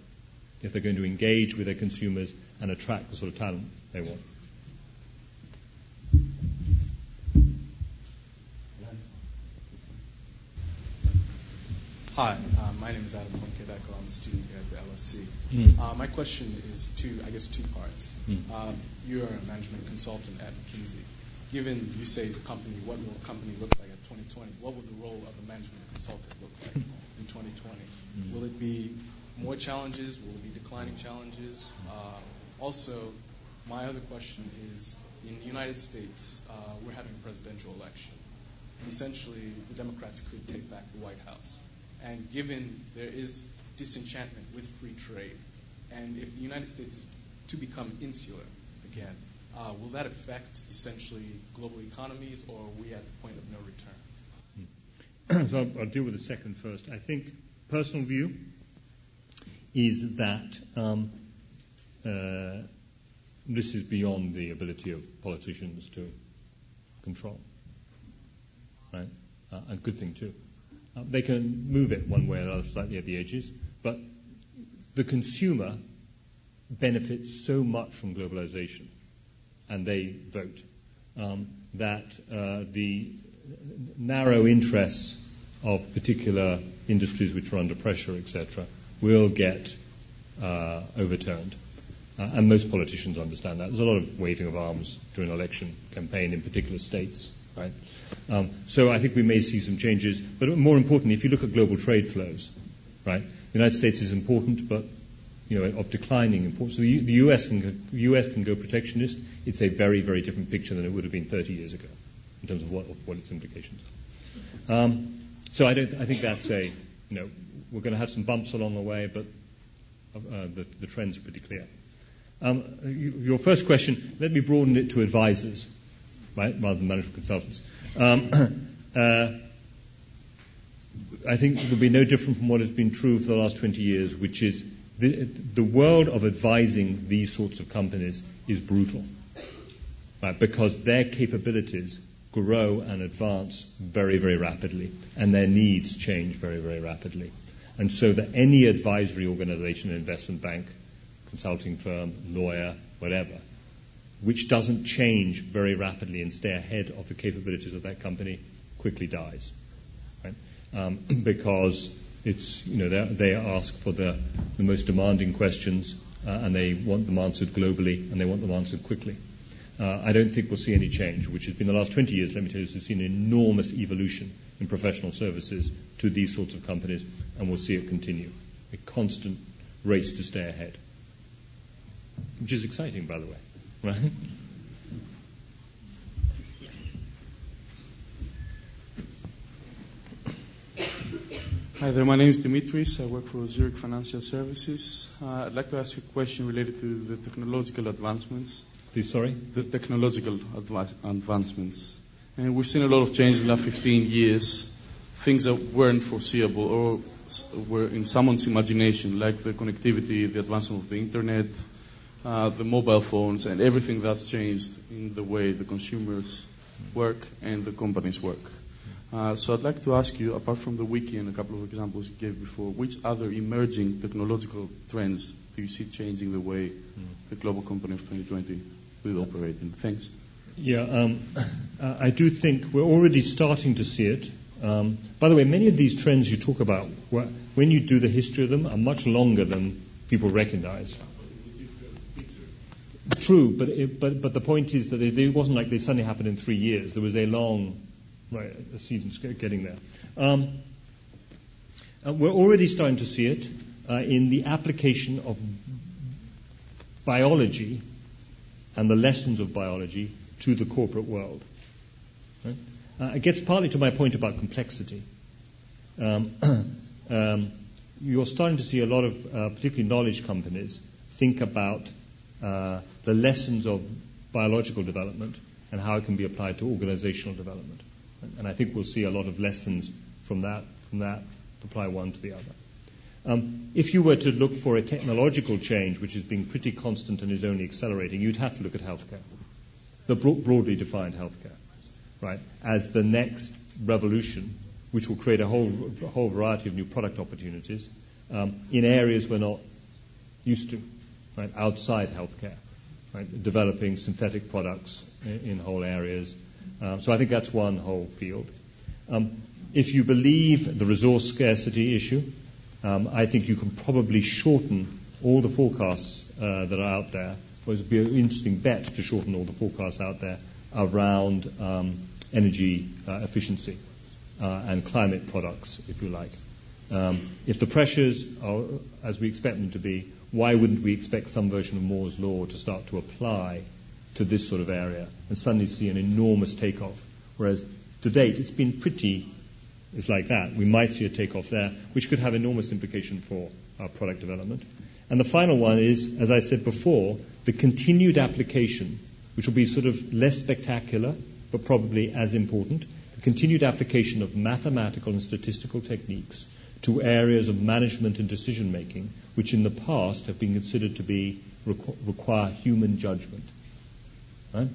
if they're going to engage with their consumers and attract the sort of talent they want. Hi, my name is Adam Honkedeko. I'm a student here at the LSE. My question is two parts. You're a management consultant at McKinsey. Given, you say, the company, what will the company look like at 2020? What will the role of a management consultant look like in 2020? Will it be more challenges? Will it be declining challenges? Also, my other question is, in the United States, we're having a presidential election. Essentially, the Democrats could take back the White House. And given there is disenchantment with free trade, and if the United States is to become insular again, will that affect essentially global economies, or are we at the point of no return? So I'll deal with the second first. I think personal view is that this is beyond the ability of politicians to control. Right? A good thing, too. They can move it one way or another slightly at the edges, but the consumer benefits so much from globalization. And they vote, that the narrow interests of particular industries which are under pressure, etc., will get overturned. And most politicians understand that. There's a lot of waving of arms during an election campaign in particular states. Right? So I think we may see some changes. But more importantly, if you look at global trade flows, right? The United States is important, but of declining importance. So the US can go protectionist. It's a very, very different picture than it would have been 30 years ago in terms of what its implications are. So I think that's we're going to have some bumps along the way, but the trends are pretty clear. Your first question, let me broaden it to advisors, right, rather than management consultants. I think it will be no different from what has been true for the last 20 years, which is the world of advising these sorts of companies is brutal, right? Because their capabilities grow and advance very, very rapidly, and their needs change very, very rapidly. And so that any advisory organization, investment bank, consulting firm, lawyer, whatever, which doesn't change very rapidly and stay ahead of the capabilities of that company, quickly dies, right? Because it's, they ask for the most demanding questions, and they want them answered globally, and they want them answered quickly. I don't think we'll see any change, which has been the last 20 years, let me tell you, has seen an enormous evolution in professional services to these sorts of companies, and we'll see it continue. A constant race to stay ahead, which is exciting, by the way, right? Hi there, my name is Dimitris. I work for Zurich Financial Services. I'd like to ask a question related to the technological advancements. The technological advancements. And we've seen a lot of change in the last 15 years, things that weren't foreseeable or were in someone's imagination, like the connectivity, the advancement of the internet, the mobile phones, and everything that's changed in the way the consumers work and the companies work. So I'd like to ask you, apart from the wiki and a couple of examples you gave before, which other emerging technological trends do you see changing the way the global company of 2020 will operate in? Thanks. Yeah, I do think we're already starting to see it. By the way, many of these trends you talk about, when you do the history of them, are much longer than people recognize. True, but the point is that it wasn't like they suddenly happened in 3 years. There was a long season getting there. We're already starting to see it in the application of biology and the lessons of biology to the corporate world. Right? It gets partly to my point about complexity. You're starting to see a lot of, particularly knowledge companies, think about the lessons of biological development and how it can be applied to organizational development. And I think we'll see a lot of lessons from that apply one to the other. If you were to look for a technological change, which has been pretty constant and is only accelerating, you'd have to look at healthcare, the broadly defined healthcare, right, as the next revolution, which will create a whole variety of new product opportunities in areas we're not used to, right, outside healthcare, right, developing synthetic products in whole areas. So I think that's one whole field. If you believe the resource scarcity issue, I think you can probably shorten all the forecasts that are out there. Well, it would be an interesting bet to shorten all the forecasts out there around energy efficiency and climate products, if you like. If the pressures are as we expect them to be, why wouldn't we expect some version of Moore's Law to start to apply to this sort of area and suddenly see an enormous takeoff? Whereas to date, it's been it's like that. We might see a takeoff there, which could have enormous implication for our product development. And the final one is, as I said before, the continued application, which will be sort of less spectacular, but probably as important, the continued application of mathematical and statistical techniques to areas of management and decision-making, which in the past have been considered to require human judgment. Right?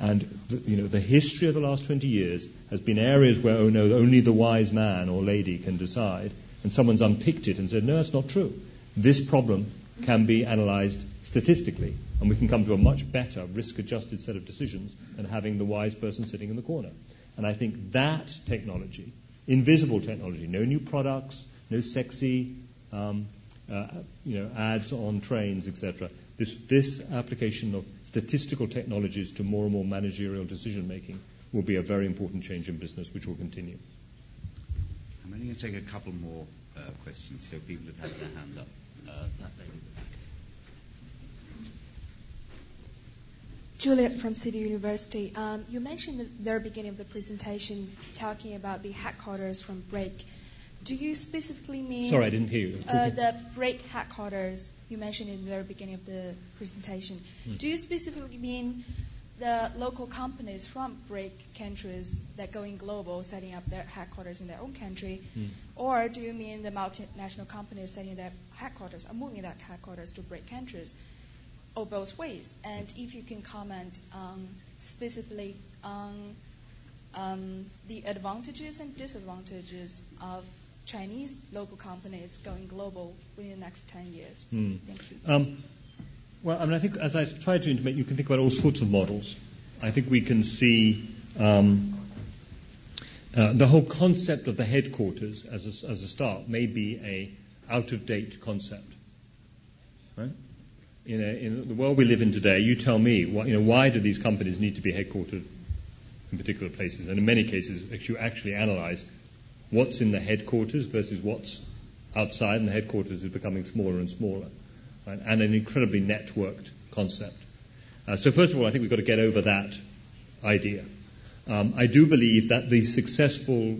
And the history of the last 20 years has been areas where, oh no, only the wise man or lady can decide, and someone's unpicked it and said, no, that's not true. This problem can be analyzed statistically, and we can come to a much better risk-adjusted set of decisions than having the wise person sitting in the corner. And I think that technology, invisible technology, no new products, no sexy ads on trains, etc., this application of statistical technologies to more and more managerial decision-making will be a very important change in business, which will continue. I'm only going to take a couple more questions, so people have had their hands up. That lady at the back. Juliet from City University. You mentioned at the very beginning of the presentation talking about the headquarters from BRIC. Do you specifically mean... Sorry, I didn't hear you. The BRIC headquarters you mentioned in the very beginning of the presentation. Do you specifically mean the local companies from BRIC countries that going global, setting up their headquarters in their own country? Or do you mean the multinational companies setting their headquarters or moving their headquarters to BRIC countries? Or both ways? And if you can comment specifically on the advantages and disadvantages of Chinese local companies going global within the next 10 years. Thank you. Well, I mean, I think as I tried to intimate, you can think about all sorts of models. I think we can see the whole concept of the headquarters as a start may be a out-of-date concept. Right? In the world we live in today, you tell me, why do these companies need to be headquartered in particular places? And in many cases, you actually analyze what's in the headquarters versus what's outside, and the headquarters is becoming smaller and smaller, right? And an incredibly networked concept. So first of all, I think we've got to get over that idea. I do believe that the successful,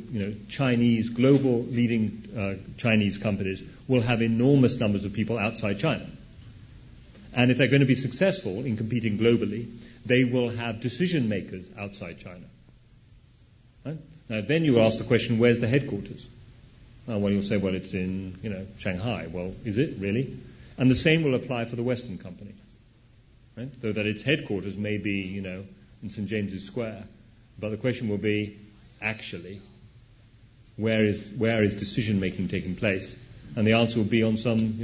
Chinese, global leading Chinese companies will have enormous numbers of people outside China. And if they're going to be successful in competing globally, they will have decision makers outside China. Right? Now, then you ask the question, where's the headquarters? Well, you'll say, well, it's in, Shanghai. Well, is it really? And the same will apply for the Western company, right? Though that its headquarters may be, in St. James's Square. But the question will be, actually, where is decision-making taking place? And the answer will be on some,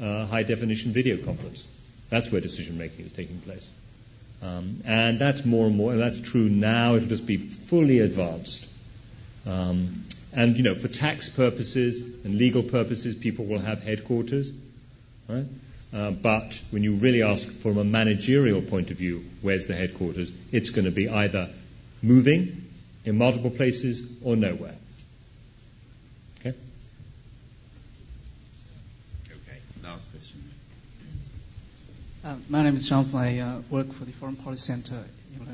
high-definition video conference. That's where decision-making is taking place. And that's more and more, and that's true now. It'll just be fully advanced. And, you know, for tax purposes and legal purposes, people will have headquarters, right? But when you really ask from a managerial point of view, where's the headquarters, it's going to be either moving in multiple places or nowhere. Okay? Okay, last question. My name is Jean. I work for the Foreign Policy Center in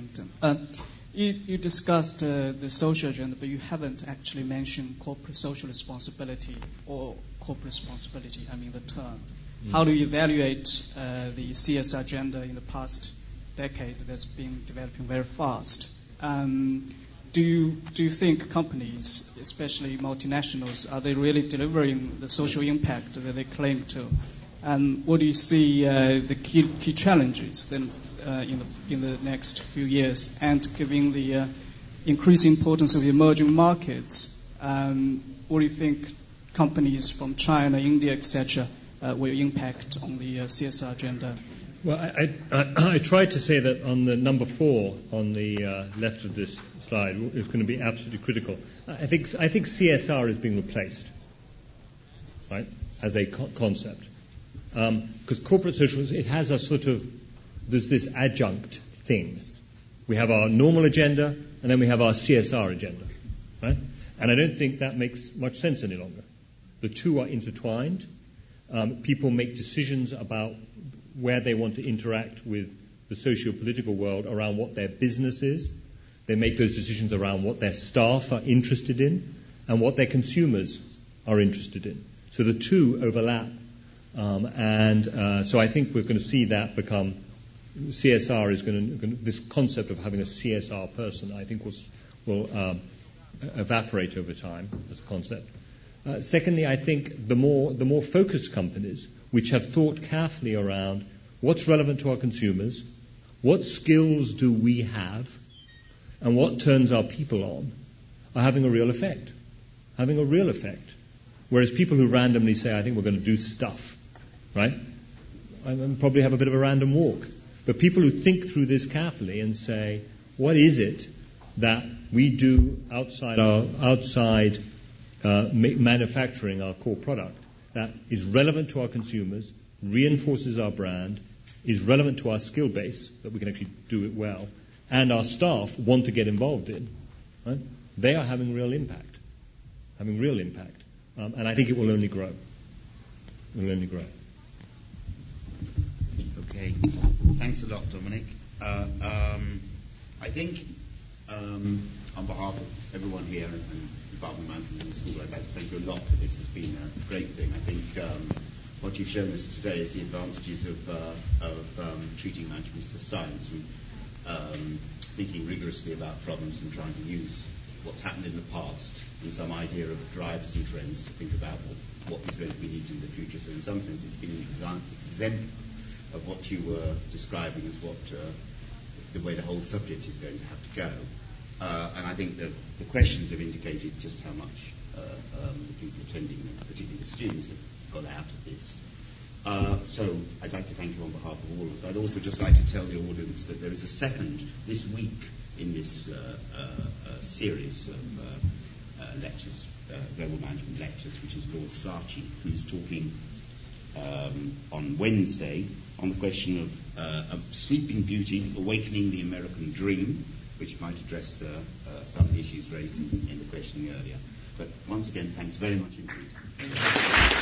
London. You discussed the social agenda, but you haven't actually mentioned corporate social responsibility or corporate responsibility, I mean the term. How do you evaluate the CSR agenda in the past decade that's been developing very fast? Do you think companies, especially multinationals, are they really delivering the social impact that they claim to? And what do you see the key challenges then in the next few years? And given the increased importance of emerging markets, what do you think companies from China, India, etc., will impact on the CSR agenda? Well, I tried to say that on the number 4 on the left of this slide, it's going to be absolutely critical. I think CSR is being replaced, right, as a concept, because corporate socialism, it has a sort of, there's this adjunct thing. We have our normal agenda, and then we have our CSR agenda, right? And I don't think that makes much sense any longer. The two are intertwined. People make decisions about where they want to interact with the socio-political world around what their business is. They make those decisions around what their staff are interested in and what their consumers are interested in. So the two overlap. So I think we're going to see that become CSR is going to this concept of having a CSR person, I think will evaporate over time as a concept. Secondly, I think the more focused companies, which have thought carefully around what's relevant to our consumers, what skills do we have, and what turns our people on, are having a real effect. Whereas people who randomly say, I think we're going to do stuff, right, and probably have a bit of a random walk. But people who think through this carefully and say, what is it that we do outside manufacturing our core product that is relevant to our consumers, reinforces our brand, is relevant to our skill base, that we can actually do it well, and our staff want to get involved in, right? They are having real impact. And I think it will only grow. Okay. Thanks a lot, Dominic. I think on behalf of everyone here and I'd like to thank you a lot for this. It's been a great thing. I think what you've shown us today is the advantages of treating management as a science and thinking rigorously about problems and trying to use what's happened in the past and some idea of drives and trends to think about what is going to be needed in the future. So in some sense, it's been an example of what you were describing as what the way the whole subject is going to have to go. And I think that the questions have indicated just how much the people attending, and particularly the students, have got out of this. So I'd like to thank you on behalf of all of us. I'd also just like to tell the audience that there is a second this week in this series of lectures, global management lectures, which is Lord Saatchi, who's talking on Wednesday on the question of Sleeping Beauty, Awakening the American Dream, which might address some issues raised in the questioning earlier. But once again, thanks very much indeed.